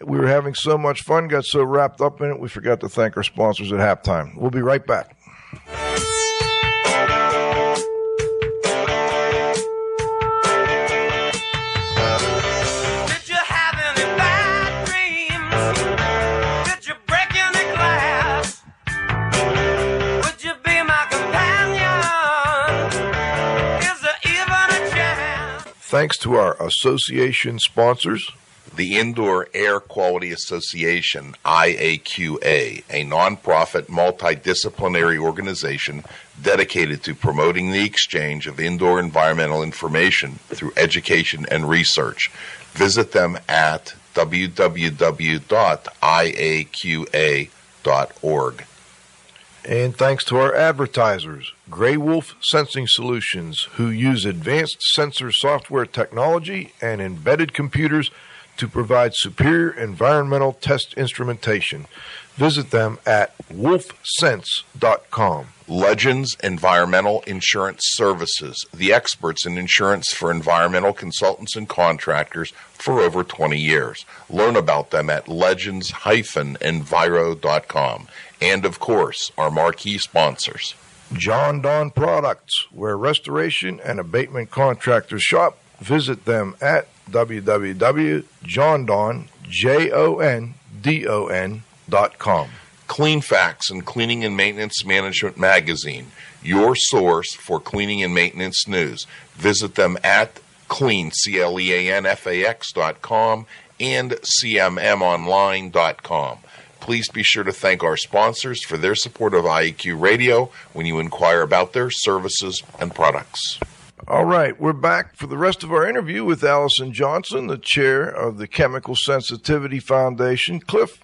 We were having so much fun, got so wrapped up in it, we forgot to thank our sponsors at halftime. We'll be right back. Thanks to our association sponsors, the Indoor Air Quality Association, I A Q A, a nonprofit multidisciplinary organization dedicated to promoting the exchange of indoor environmental information through education and research. Visit them at w w w dot i a q a dot org. And thanks to our advertisers, Gray Wolf Sensing Solutions, who use advanced sensor software technology and embedded computers to provide superior environmental test instrumentation. Visit them at wolf sense dot com. Legends Environmental Insurance Services, the experts in insurance for environmental consultants and contractors for over twenty years. Learn about them at legends dash enviro dot com. And, of course, our marquee sponsors, Jon-Don Products, where restoration and abatement contractors shop. Visit them at w w w dot jon don dot com. CleanFax and Cleaning and Maintenance Management Magazine, your source for cleaning and maintenance news. Visit them at clean fax dot com and c m m online dot com. Please be sure to thank our sponsors for their support of I A Q Radio when you inquire about their services and products. All right, we're back for the rest of our interview with Alison Johnson, the chair of the Chemical Sensitivity Foundation. Cliff,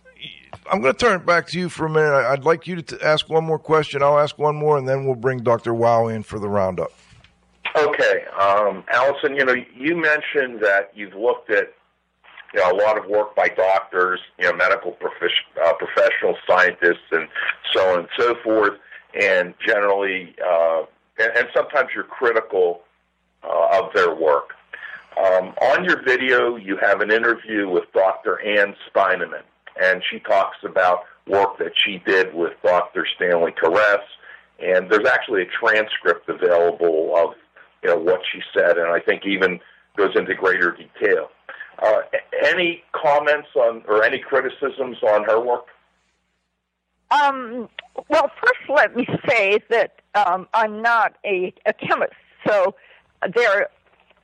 I'm going to turn it back to you for a minute. I'd like you to ask one more question. I'll ask one more, and then we'll bring Doctor Wow in for the roundup. Okay. Um, Alison, you know, you mentioned that you've looked at you know, a lot of work by doctors, you know, medical prof- uh, professionals, scientists, and so on and so forth, and generally, uh, and, and sometimes you're critical Uh, of their work. Um, on your video, you have an interview with Doctor Ann Steineman, and she talks about work that she did with Doctor Stanley Karess, and there's actually a transcript available of you know, what she said, and I think even goes into greater detail. Uh, any comments on or any criticisms on her work? Um, well, first let me say that um, I'm not a, a chemist, so There,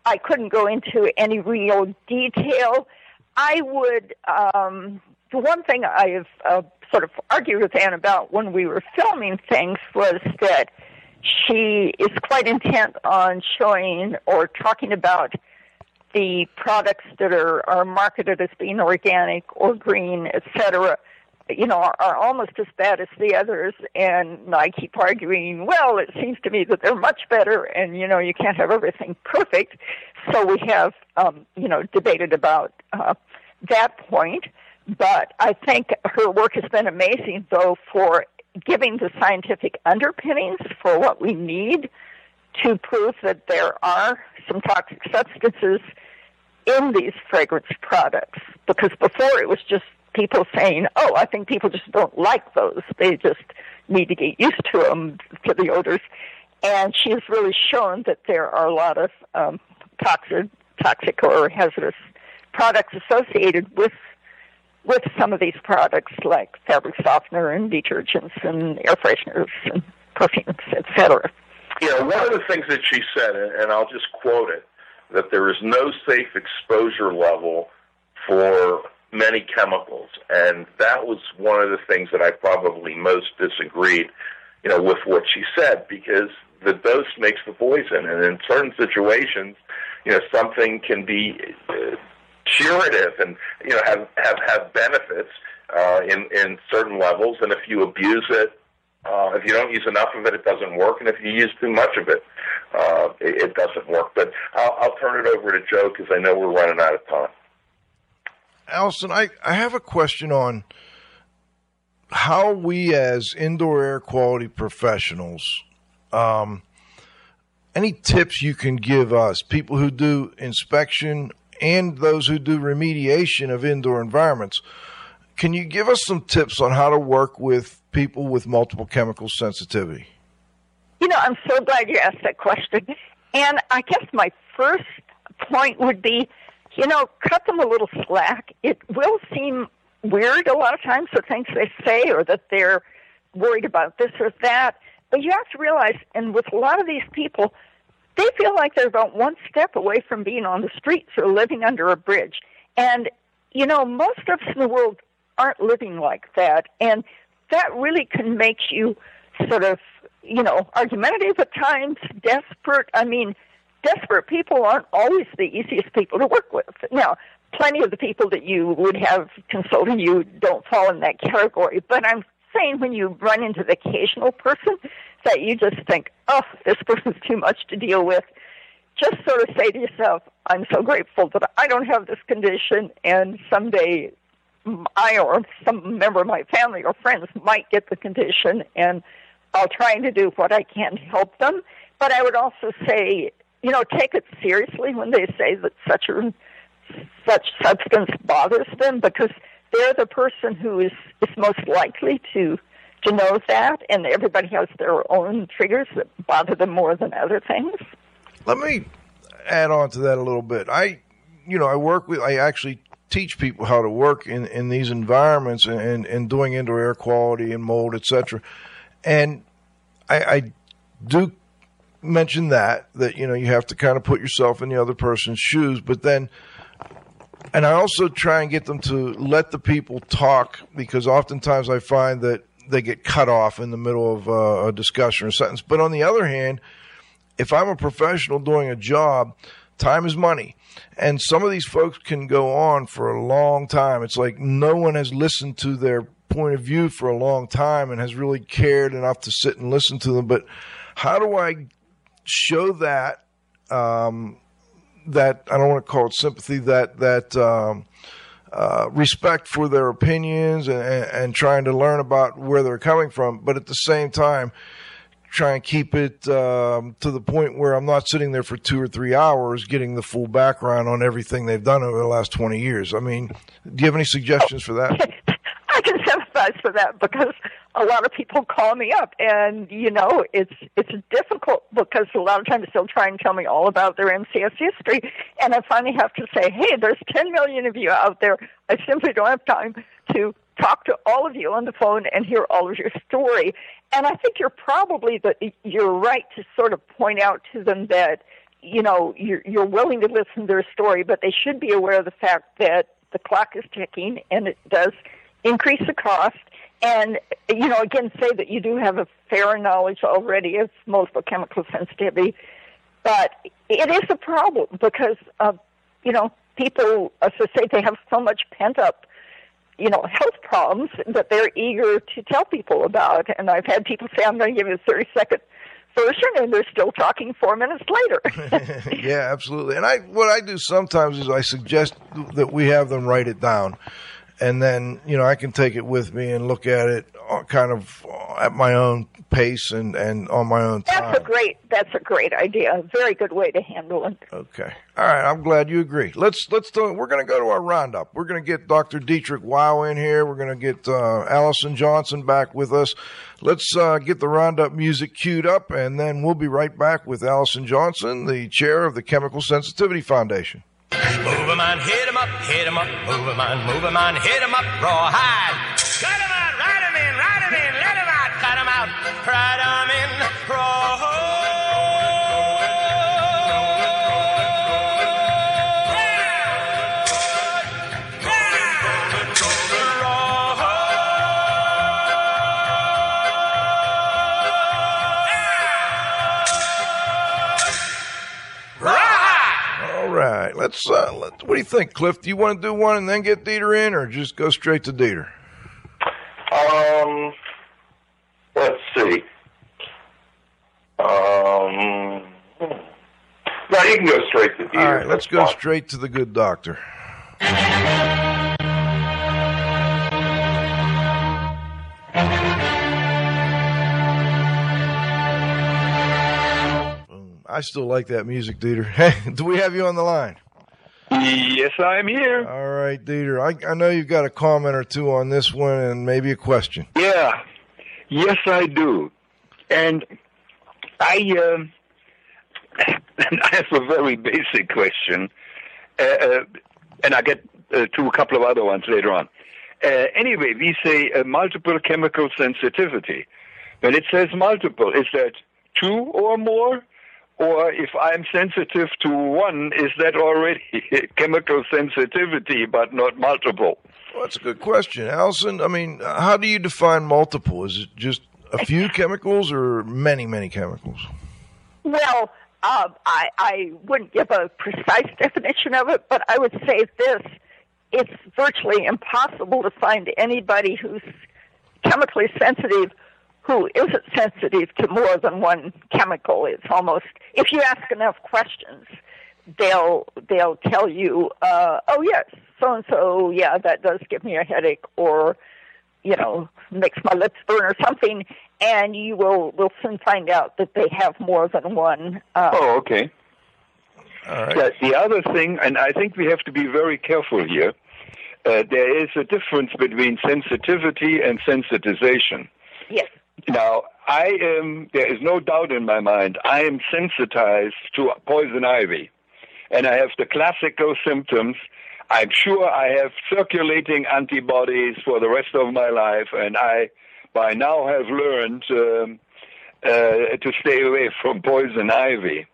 I couldn't go into any real detail. I would, um, the one thing I've uh, sort of argued with Ann about when we were filming things was that she is quite intent on showing or talking about the products that are, are marketed as being organic or green, et cetera, you know, are, are almost as bad as the others, and I keep arguing, well, it seems to me that they're much better, and, you know, you can't have everything perfect, so we have, um, you know, debated about uh, that point, but I think her work has been amazing, though, for giving the scientific underpinnings for what we need to prove that there are some toxic substances in these fragrance products, because before it was just people saying, oh, I think people just don't like those. They just need to get used to them, to the odors. And she has really shown that there are a lot of um, toxic, toxic or hazardous products associated with with some of these products, like fabric softener and detergents and air fresheners and perfumes, et cetera. Yeah, one of the things that she said, and I'll just quote it, that there is no safe exposure level for many chemicals, and that was one of the things that I probably most disagreed, you know, with what she said, because the dose makes the poison, and in certain situations, you know, something can be uh, curative and you know have have, have benefits uh, in in certain levels, and if you abuse it, uh, if you don't use enough of it, it doesn't work, and if you use too much of it, uh, it, it doesn't work. But I'll, I'll turn it over to Joe because I know we're running out of time. Alison, I, I have a question on how we as indoor air quality professionals, um, any tips you can give us, people who do inspection and those who do remediation of indoor environments, can you give us some tips on how to work with people with multiple chemical sensitivity? You know, I'm so glad you asked that question. And I guess my first point would be, you know, cut them a little slack. It will seem weird a lot of times, the things they say, or that they're worried about this or that. But you have to realize, and with a lot of these people, they feel like they're about one step away from being on the streets or living under a bridge. And, you know, most of us in the world aren't living like that. And that really can make you sort of, you know, argumentative at times, desperate. I mean, desperate people aren't always the easiest people to work with. Now, plenty of the people that you would have consulting you don't fall in that category. But I'm saying when you run into the occasional person that you just think, oh, this person's too much to deal with, just sort of say to yourself, I'm so grateful that I don't have this condition, and someday I or some member of my family or friends might get the condition, and I'll try to do what I can to help them. But I would also say, you know, take it seriously when they say that such a, such substance bothers them, because they're the person who is, is most likely to to know that, and everybody has their own triggers that bother them more than other things. Let me add on to that a little bit. I, you know, I work with, I actually teach people how to work in, in these environments and, and, and doing indoor air quality and mold, et cetera. And I, I do mention that, that, you know, you have to kind of put yourself in the other person's shoes, but then, and I also try and get them to let the people talk, because oftentimes I find that they get cut off in the middle of uh, a discussion or sentence. But on the other hand, if I'm a professional doing a job, time is money. And some of these folks can go on for a long time. It's like no one has listened to their point of view for a long time and has really cared enough to sit and listen to them. But how do I show that, um, that I don't want to call it sympathy, that, that, um, Uh, respect for their opinions and, and, and trying to learn about where they're coming from, but at the same time, try and keep it um, to the point where I'm not sitting there for two or three hours getting the full background on everything they've done over the last twenty years. I mean, do you have any suggestions for that? I can sympathize for that, because a lot of people call me up, and, you know, it's it's difficult because a lot of times they'll try and tell me all about their M C S history, and I finally have to say, hey, there's ten million of you out there. I simply don't have time to talk to all of you on the phone and hear all of your story. And I think you're probably the, you're right to sort of point out to them that, you know, you're, you're willing to listen to their story, but they should be aware of the fact that the clock is ticking, and it does increase the cost. And, you know, again, say that you do have a fair knowledge already of multiple chemical sensitivity. But it is a problem because, uh, you know, people associate they have so much pent-up, you know, health problems that they're eager to tell people about. And I've had people say, I'm going to give you a thirty-second version, and they're still talking four minutes later. Yeah, absolutely. And I, what I do sometimes is I suggest that we have them write it down. And then, you know, I can take it with me and look at it kind of at my own pace and, and on my own time. That's a great, that's a great idea. A very good way to handle it. Okay. All right. I'm glad you agree. Let's, let's do it. We're going to go to our roundup. We're going to get Doctor Dietrich Weil in here. We're going to get uh, Alison Johnson back with us. Let's uh, get the roundup music queued up, and then we'll be right back with Alison Johnson, the chair of the Chemical Sensitivity Foundation. Move 'em on, hit 'em up, hit 'em up, move 'em on, move 'em on, hit 'em up, rawhide. Cut 'em out, ride 'em in, ride 'em in, let 'em out, cut 'em out, ride 'em in, Right. Let's. Uh, let's. What do you think, Cliff? Do you want to do one and then get Dieter in, or just go straight to Dieter? Um. Let's see. Um. No, you can go straight to Dieter. All right. Let's go straight to the good doctor. I still like that music, Dieter. Hey, do we have you on the line? Yes, I'm here. All right, Dieter. I, I know you've got a comment or two on this one and maybe a question. Yeah. Yes, I do. And I, um, I have a very basic question, uh, and I'll get uh, to a couple of other ones later on. Uh, anyway, we say uh, multiple chemical sensitivity. When it says multiple, is that two or more? Or if I'm sensitive to one, is that already chemical sensitivity but not multiple? Well, that's a good question, Alison. I mean, how do you define multiple? Is it just a few chemicals or many, many chemicals? Well, uh, I, I wouldn't give a precise definition of it, but I would say this. It's virtually impossible to find anybody who's chemically sensitive who isn't sensitive to more than one chemical. It's almost, if you ask enough questions, they'll they'll tell you, uh, oh, yes, so-and-so, yeah, that does give me a headache, or, you know, makes my lips burn or something, and you will, will soon find out that they have more than one. Uh, oh, okay. All right. The, the other thing, and I think we have to be very careful here, uh, there is a difference between sensitivity and sensitization. Yes. Now, I am, there is no doubt in my mind, I am sensitized to poison ivy, and I have the classical symptoms. I'm sure I have circulating antibodies for the rest of my life, and I by now have learned um, uh, to stay away from poison ivy.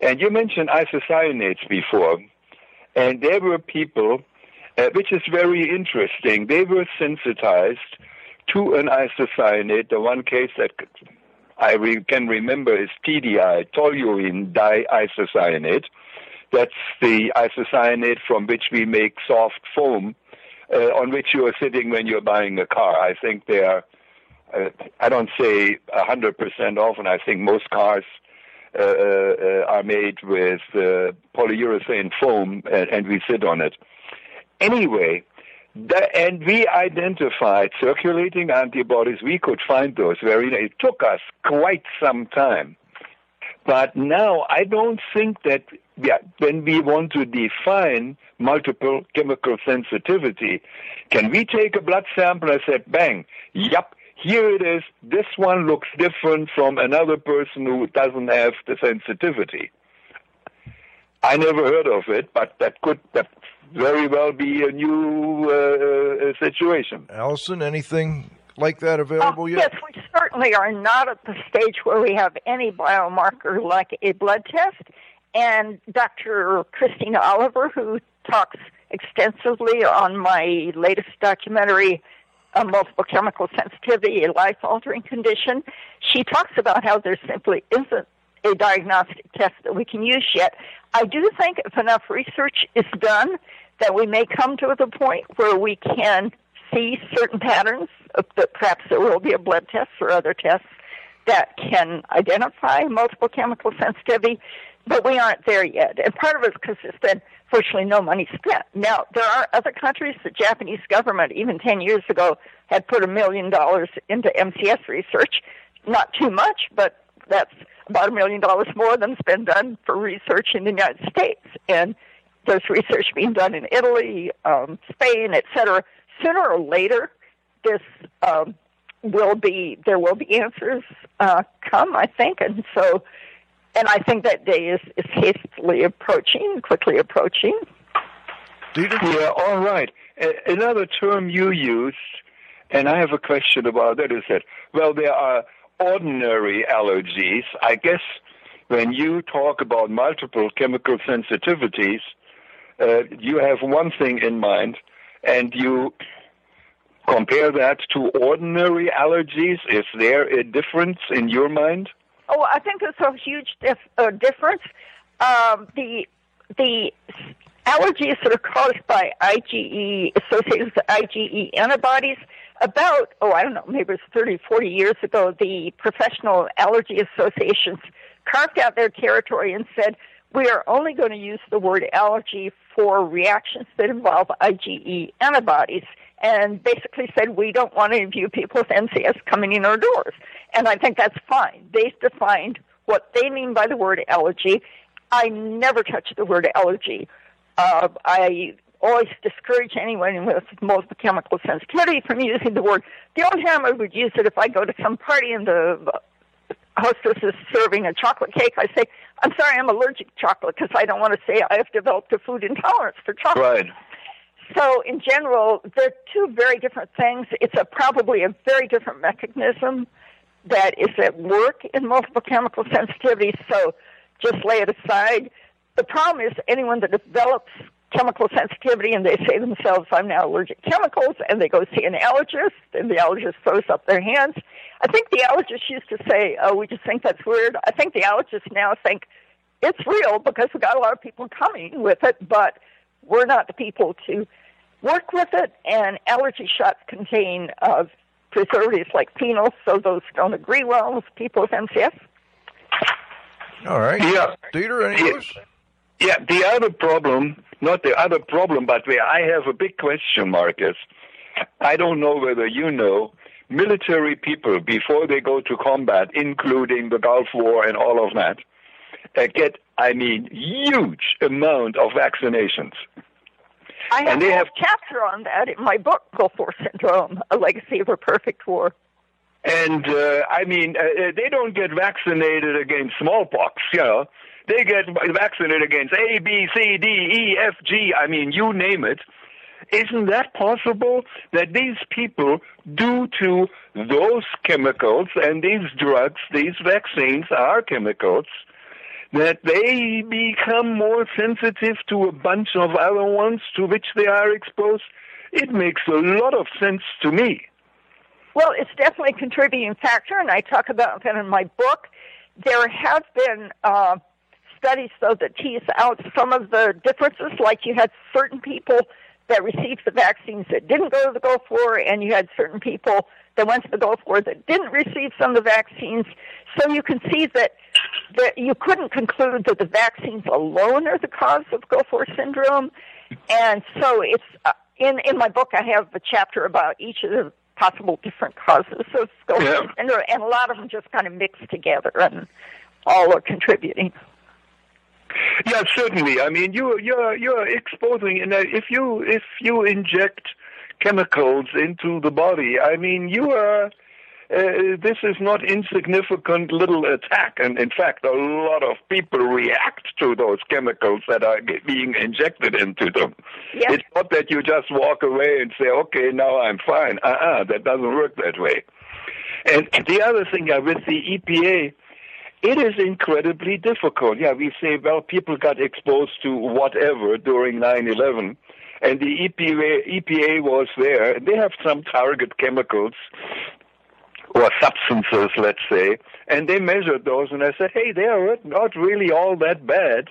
And you mentioned isocyanates before, and there were people, uh, which is very interesting, they were sensitized to an isocyanate. The one case that I re- can remember is T D I, toluene diisocyanate. That's the isocyanate from which we make soft foam, uh, on which you are sitting when you're buying a car. I think they are, uh, I don't say one hundred percent often, I think most cars uh, uh, are made with uh, polyurethane foam, and, and we sit on it. Anyway, That, and we identified circulating antibodies. We could find those. Very, it took us quite some time. But now I don't think that, yeah, when we want to define multiple chemical sensitivity, can we take a blood sample and say, bang, yep, here it is. This one looks different from another person who doesn't have the sensitivity. I never heard of it, but that could that very well be a new uh, situation. Alison, anything like that available uh, yet? Yes, we certainly are not at the stage where we have any biomarker like a blood test. And Doctor Christine Oliver, who talks extensively on my latest documentary, uh, Multiple Chemical Sensitivity, a Life-Altering Condition, she talks about how there simply isn't a diagnostic test that we can use yet. I do think if enough research is done that we may come to the point where we can see certain patterns, that perhaps there will be a blood test or other tests that can identify multiple chemical sensitivity, but we aren't there yet. And part of it is because there's been virtually no money spent. Now, there are other countries, the Japanese government, even ten years ago, had put a million dollars into M C S research. Not too much, but that's about a million dollars more than's been done for research in the United States. And there's research being done in Italy, um, Spain, et cetera. Sooner or later, this um, will be, there will be answers uh, come, I think. And so, and I think that day is, is hastily approaching, quickly approaching. Yeah, all right. Another term you used, and I have a question about that, is that, well, there are ordinary allergies. I guess when you talk about multiple chemical sensitivities, uh, you have one thing in mind, and you compare that to ordinary allergies. Is there a difference in your mind? Oh, I think there's a huge dif- uh, difference. Um, the the allergies that are caused by IgE, associated with IgE antibodies. About, oh, I don't know, maybe it's thirty, forty years ago, the professional allergy associations carved out their territory and said, we are only going to use the word allergy for reactions that involve IgE antibodies, and basically said, we don't want any of you people with M C S coming in our doors. And I think that's fine. They've defined what they mean by the word allergy. I never touch the word allergy. Uh, I... always discourage anyone with multiple chemical sensitivity from using the word. The only time I would use it if I go to some party and the hostess is serving a chocolate cake, I say, I'm sorry, I'm allergic to chocolate, because I don't want to say I have developed a food intolerance for chocolate. Right. So in general, they're two very different things. It's a, probably a very different mechanism that is at work in multiple chemical sensitivity. So just lay it aside. The problem is anyone that develops chemical sensitivity and they say to themselves, I'm now allergic to chemicals, and they go see an allergist, and the allergist throws up their hands. I think the allergist used to say, oh, we just think that's weird. I think the allergists now think it's real because we've got a lot of people coming with it, but we're not the people to work with it, and allergy shots contain uh, preservatives like phenols, so those don't agree well with people with M C S. All right. Yeah. Dieter, any news? Yeah, the other problem, not the other problem, but where I have a big question mark is, I don't know whether you know, military people, before they go to combat, including the Gulf War and all of that, uh, get, I mean, huge amount of vaccinations. I have, and they have a chapter on that in my book, Gulf War Syndrome, A Legacy of a Perfect War. And, uh, I mean, uh, they don't get vaccinated against smallpox, you know. They get vaccinated against A, B, C, D, E, F, G, I mean, you name it. Isn't that possible that these people, due to those chemicals and these drugs, these vaccines are chemicals, that they become more sensitive to a bunch of other ones to which they are exposed? It makes a lot of sense to me. Well, it's definitely a contributing factor, and I talk about that in my book. There have been uh, studies, though, that tease out some of the differences, like you had certain people that received the vaccines that didn't go to the Gulf War, and you had certain people that went to the Gulf War that didn't receive some of the vaccines. So you can see that, that you couldn't conclude that the vaccines alone are the cause of Gulf War syndrome. And so it's uh, in, in my book, I have a chapter about each of the possible different causes of Gulf War syndrome, and a lot of them just kind of mixed together and all are contributing. Yeah, certainly. I mean, you you're you're exposing, and if you if you inject chemicals into the body, I mean, you are uh, this is not insignificant little attack, and in fact, a lot of people react to those chemicals that are being injected into them. Yep. It's not that you just walk away and say, "Okay, now I'm fine." Uh-uh, that doesn't work that way. And the other thing with the E P A. It is incredibly difficult. Yeah, we say, well, people got exposed to whatever during nine eleven, and the E P A, E P A was there. They have some target chemicals or substances, let's say, and they measured those, and I said, hey, they are not really all that bad.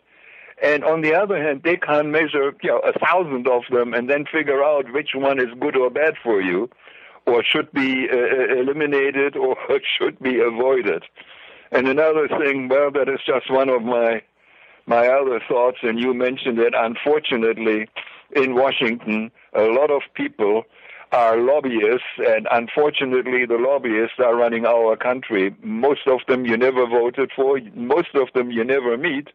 And on the other hand, they can't measure, you know, a thousand of them and then figure out which one is good or bad for you or should be uh, eliminated or should be avoided. And another thing, well, that is just one of my my other thoughts, and you mentioned it. Unfortunately, in Washington, a lot of people are lobbyists, and unfortunately, the lobbyists are running our country. Most of them you never voted for, most of them you never meet,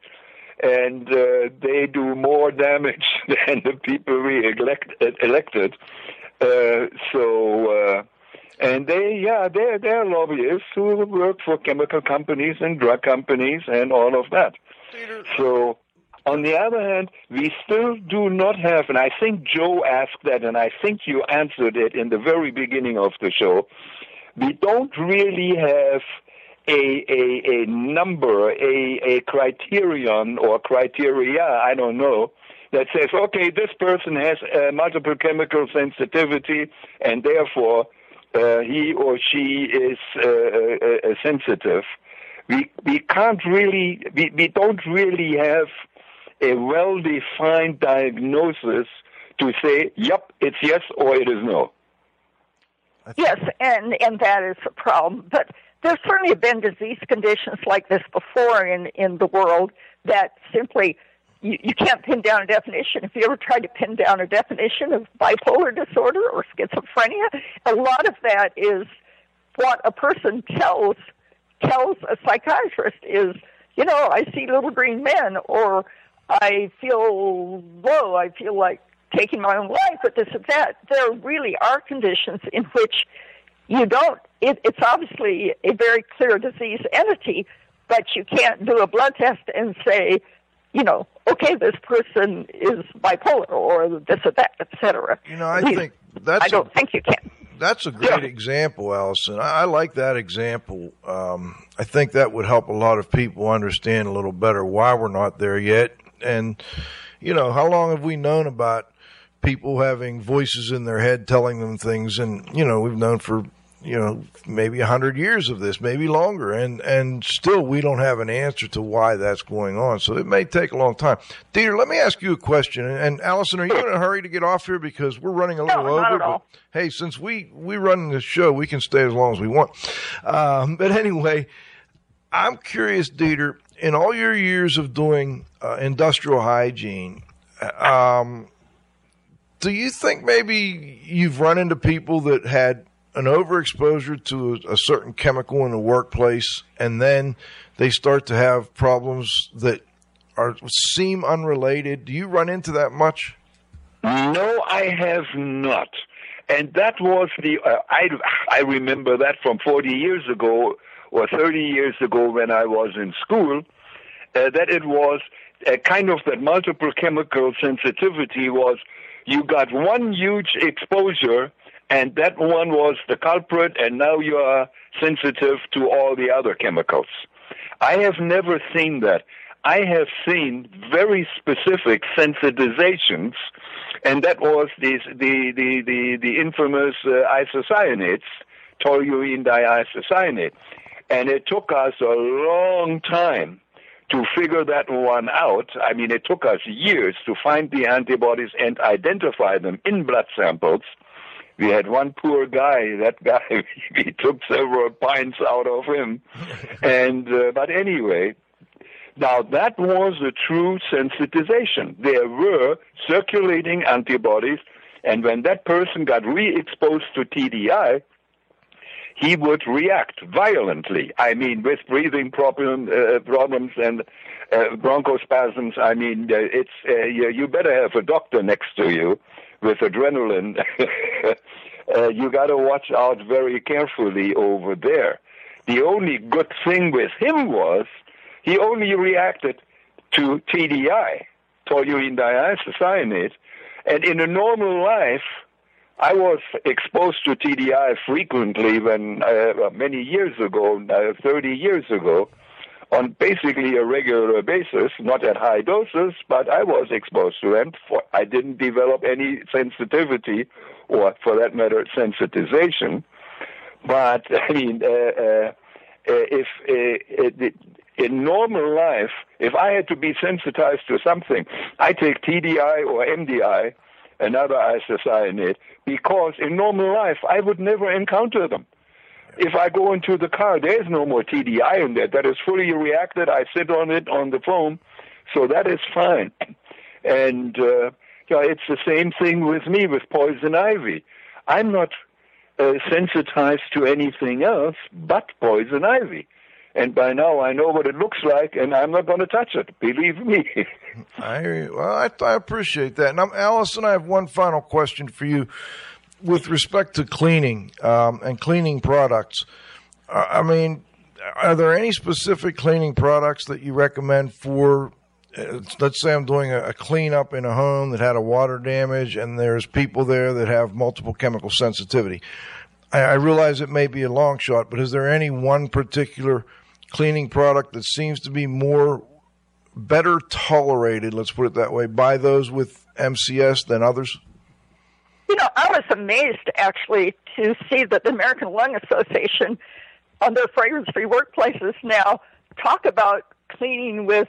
and uh, they do more damage than the people we elect, elected. Uh, so... Uh, And they, yeah, they're, they're lobbyists who work for chemical companies and drug companies and all of that. So, on the other hand, we still do not have, and I think Joe asked that, and I think you answered it in the very beginning of the show, we don't really have a, a, a number, a, a criterion or criteria, I don't know, that says, okay, this person has uh, multiple chemical sensitivity, and therefore, Uh, he or she is uh, uh, sensitive. We we can't really we, we don't really have a well-defined diagnosis to say, yep, it's yes or it is no. Yes, and and that is a problem. But there's certainly been disease conditions like this before in in the world that simply. You, you can't pin down a definition. If you ever try to pin down a definition of bipolar disorder or schizophrenia, a lot of that is what a person tells tells a psychiatrist is, you know, I see little green men, or I feel low, I feel like taking my own life, but this and that. There really are conditions in which you don't, it, it's obviously a very clear disease entity, but you can't do a blood test and say, you know, okay, this person is bipolar or this or that, et cetera. You know, I think that's... I don't a, think you can. that's a great yeah. example, Alison. I, I like that example. Um, I think that would help a lot of people understand a little better why we're not there yet. And, you know, how long have we known about people having voices in their head telling them things? And, you know, we've known for, you know, maybe one hundred years of this, maybe longer. And, and still we don't have an answer to why that's going on. So it may take a long time. Dieter, let me ask you a question. And, Alison, are you in a hurry to get off here? Because we're running a little no, over. But, hey, since we, we run this show, we can stay as long as we want. Um, but anyway, I'm curious, Dieter, in all your years of doing uh, industrial hygiene, um, do you think maybe you've run into people that had an overexposure to a, a certain chemical in the workplace, and then they start to have problems that are seem unrelated? Do you run into that much? No, I have not. And that was the uh, I, I remember that from forty years ago or thirty years ago when I was in school, uh, that it was a kind of that multiple chemical sensitivity was you got one huge exposure, and that one was the culprit, and now you are sensitive to all the other chemicals. I have never seen that. I have seen very specific sensitizations, and that was the, the, the, the, the infamous uh, isocyanates, toluene diisocyanate. And it took us a long time to figure that one out. I mean, it took us years to find the antibodies and identify them in blood samples. We had one poor guy, that guy, we took several pints out of him. And uh, but anyway, now that was a true sensitization. There were circulating antibodies, and when that person got re-exposed to T D I, he would react violently. I mean, with breathing problem, uh, problems and uh, bronchospasms. I mean, uh, it's uh, you, you better have a doctor next to you with adrenaline. uh, you got to watch out very carefully over there. The only good thing with him was he only reacted to T D I, toluene diisocyanate, and in a normal life, I was exposed to T D I frequently when uh, many years ago, uh, thirty years ago, on basically a regular basis, not at high doses, but I was exposed to them. For, I didn't develop any sensitivity or, for that matter, sensitization. But, I mean, uh, uh, if uh, it, in normal life, if I had to be sensitized to something, I take T D I or M D I, another isocyanate, because in normal life, I would never encounter them. If I go into the car, there is no more T D I in there. That is fully reacted. I sit on it on the phone, so that is fine. And uh, you know, it's the same thing with me with poison ivy. I'm not uh, sensitized to anything else but poison ivy. And by now I know what it looks like, and I'm not going to touch it. Believe me. I hear you. Well, I, I appreciate that. And I'm, Alison, I have one final question for you with respect to cleaning um, and cleaning products. Uh, I mean, are there any specific cleaning products that you recommend for, uh, let's say I'm doing a, a cleanup in a home that had a water damage, and there's people there that have multiple chemical sensitivity? I, I realize it may be a long shot, but is there any one particular cleaning product that seems to be more better tolerated, let's put it that way, by those with M C S than others? You know, I was amazed actually to see that the American Lung Association on their fragrance-free workplaces now talk about cleaning with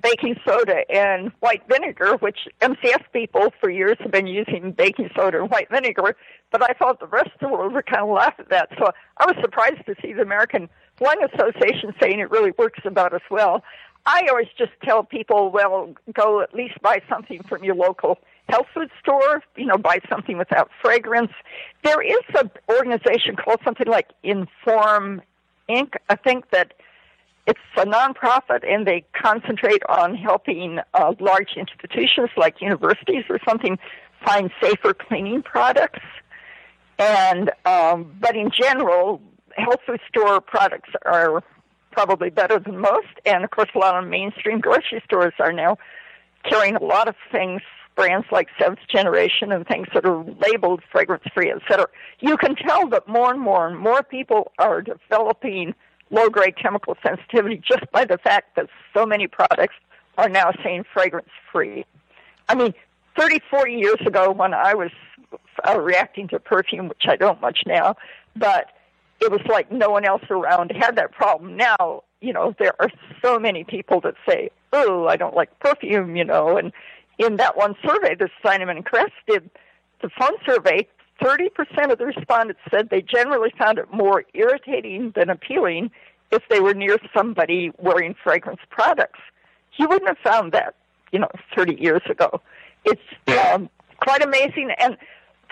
baking soda and white vinegar, which M C S people for years have been using baking soda and white vinegar, but I thought the rest of the world were kind of laughing at that. So I was surprised to see the American Lung Association saying it really works about as well. I always just tell people, well, go at least buy something from your local health food store, you know, buy something without fragrance. There is an organization called something like Inform Incorporated. I think that it's a nonprofit, and they concentrate on helping uh, large institutions like universities or something find safer cleaning products. And um, but in general, health food store products are probably better than most. And, of course, a lot of mainstream grocery stores are now carrying a lot of things brands like Seventh Generation and things that are labeled fragrance-free, et cetera, you can tell that more and more and more people are developing low-grade chemical sensitivity just by the fact that so many products are now saying fragrance-free. I mean, thirty, forty years ago when I was uh, reacting to perfume, which I don't much now, but it was like no one else around had that problem. Now, you know, there are so many people that say, oh, I don't like perfume, you know. And in that one survey that Simon and Crest did, the phone survey, thirty percent of the respondents said they generally found it more irritating than appealing if they were near somebody wearing fragrance products. You wouldn't have found that, you know, thirty years ago. It's um, quite amazing, and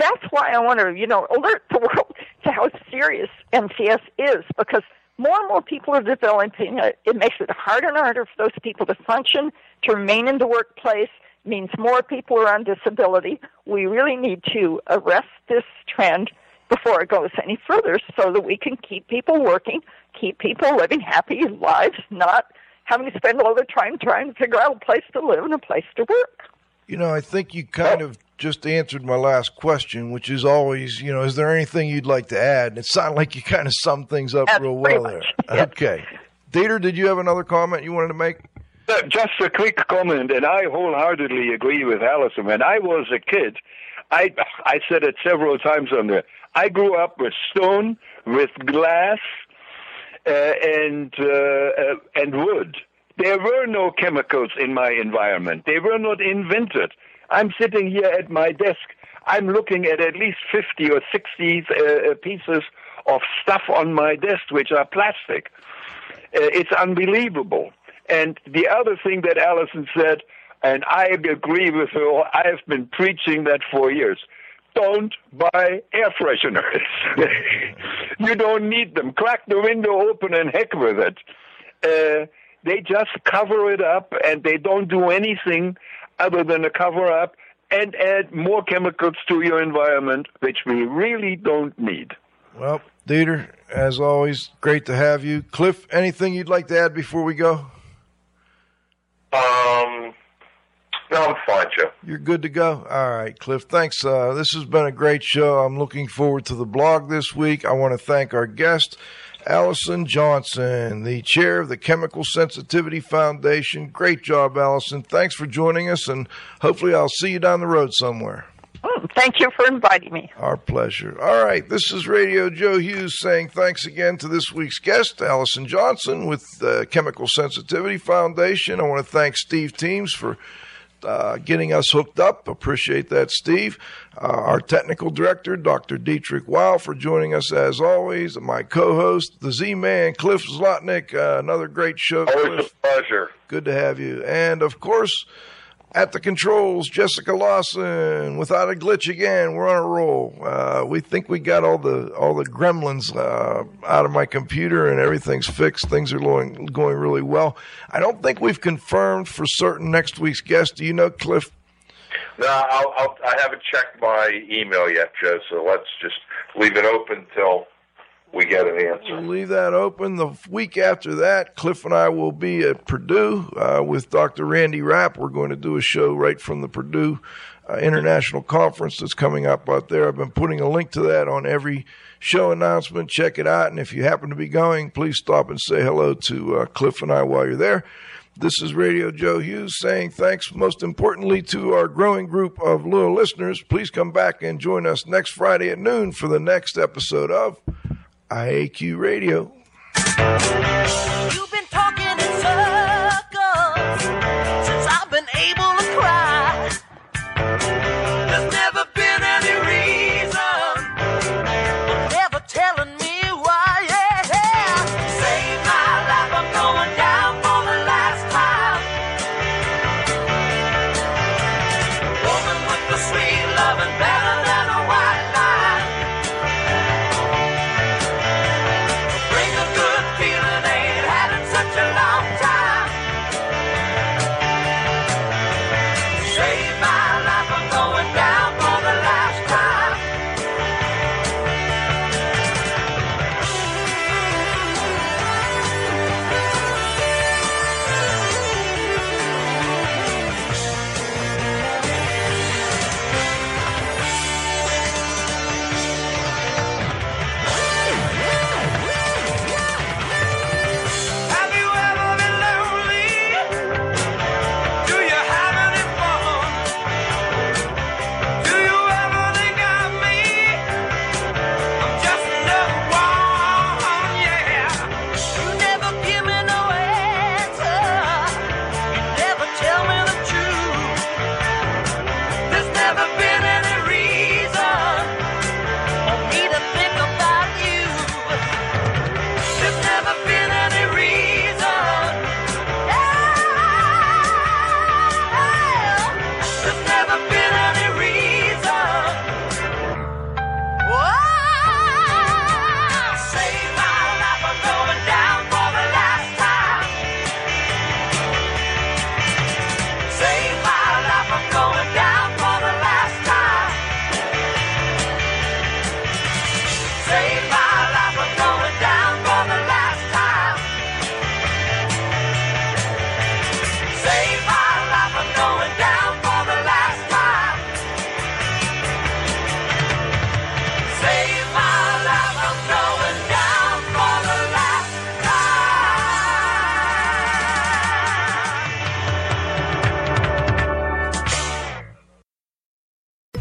that's why I want to, you know, alert the world to how serious M C S is, because more and more people are developing it. It makes it harder and harder for those people to function, to remain in the workplace, means more people are on disability. We really need to arrest this trend before it goes any further so that we can keep people working, keep people living happy lives, not having to spend all their time trying to figure out a place to live and a place to work. You know, I think you kind of just answered my last question, which is always, you know, is there anything you'd like to add? And it sounded like you kind of summed things up That's real well there. Yes. Okay. Dieter, did you have another comment you wanted to make? Uh, just a quick comment, and I wholeheartedly agree with Alison. When I was a kid, I, I said it several times on there, I grew up with stone, with glass, uh, and uh, uh, and wood. There were no chemicals in my environment. They were not invented. I'm sitting here at my desk. I'm looking at at least fifty or sixty uh, pieces of stuff on my desk, which are plastic. Uh, it's unbelievable. And the other thing that Alison said, and I agree with her, I have been preaching that for years. Don't buy air fresheners. You don't need them. Crack the window open and heck with it. Uh, They just cover it up, and they don't do anything other than a cover-up and add more chemicals to your environment, which we really don't need. Well, Dieter, as always, great to have you. Cliff, anything you'd like to add before we go? Um, no, I'm fine, Joe. You're good to go? All right, Cliff, thanks. Uh, this has been a great show. I'm looking forward to the blog this week. I want to thank our guest, Alison Johnson, the chair of the Chemical Sensitivity Foundation. Great job, Alison. Thanks for joining us, and hopefully I'll see you down the road somewhere. Oh, thank you for inviting me. Our pleasure. All right, this is Radio Joe Hughes saying thanks again to this week's guest, Alison Johnson, with the Chemical Sensitivity Foundation. I want to thank Steve Temes for Uh, getting us hooked up. Appreciate that, Steve. Uh, our technical director, Doctor Dietrich Weil, for joining us as always. My co-host, the Z-Man, Cliff Zlotnick. Uh, another great show. Always Cliff. A pleasure. Good to have you. And, of course, at the controls, Jessica Lawson. Without a glitch again, we're on a roll. Uh, we think we got all the all the gremlins uh, out of my computer, and everything's fixed. Things are going going really well. I don't think we've confirmed for certain next week's guest. Do you know, Cliff? No, I'll, I'll, I haven't checked my email yet, Joe. So let's just leave it open till we get an answer. We'll leave that open. The week after that, Cliff and I will be at Purdue uh, with Doctor Randy Rapp. We're going to do a show right from the Purdue uh, International Conference that's coming up out there. I've been putting a link to that on every show announcement. Check it out. And if you happen to be going, please stop and say hello to uh, Cliff and I while you're there. This is Radio Joe Hughes saying thanks, most importantly, to our growing group of loyal listeners. Please come back and join us next Friday at noon for the next episode of I A Q Radio. You've been talking in circles since I've been able to cry. There's never been any reason, but never telling me why. Yeah, yeah. Save my life, I'm going down for the last time. Woman with the sweet loving, better than a white lie. Bring a good feeling, ain't had it.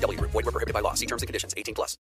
W. Void where prohibited by law. See terms and conditions. eighteen plus.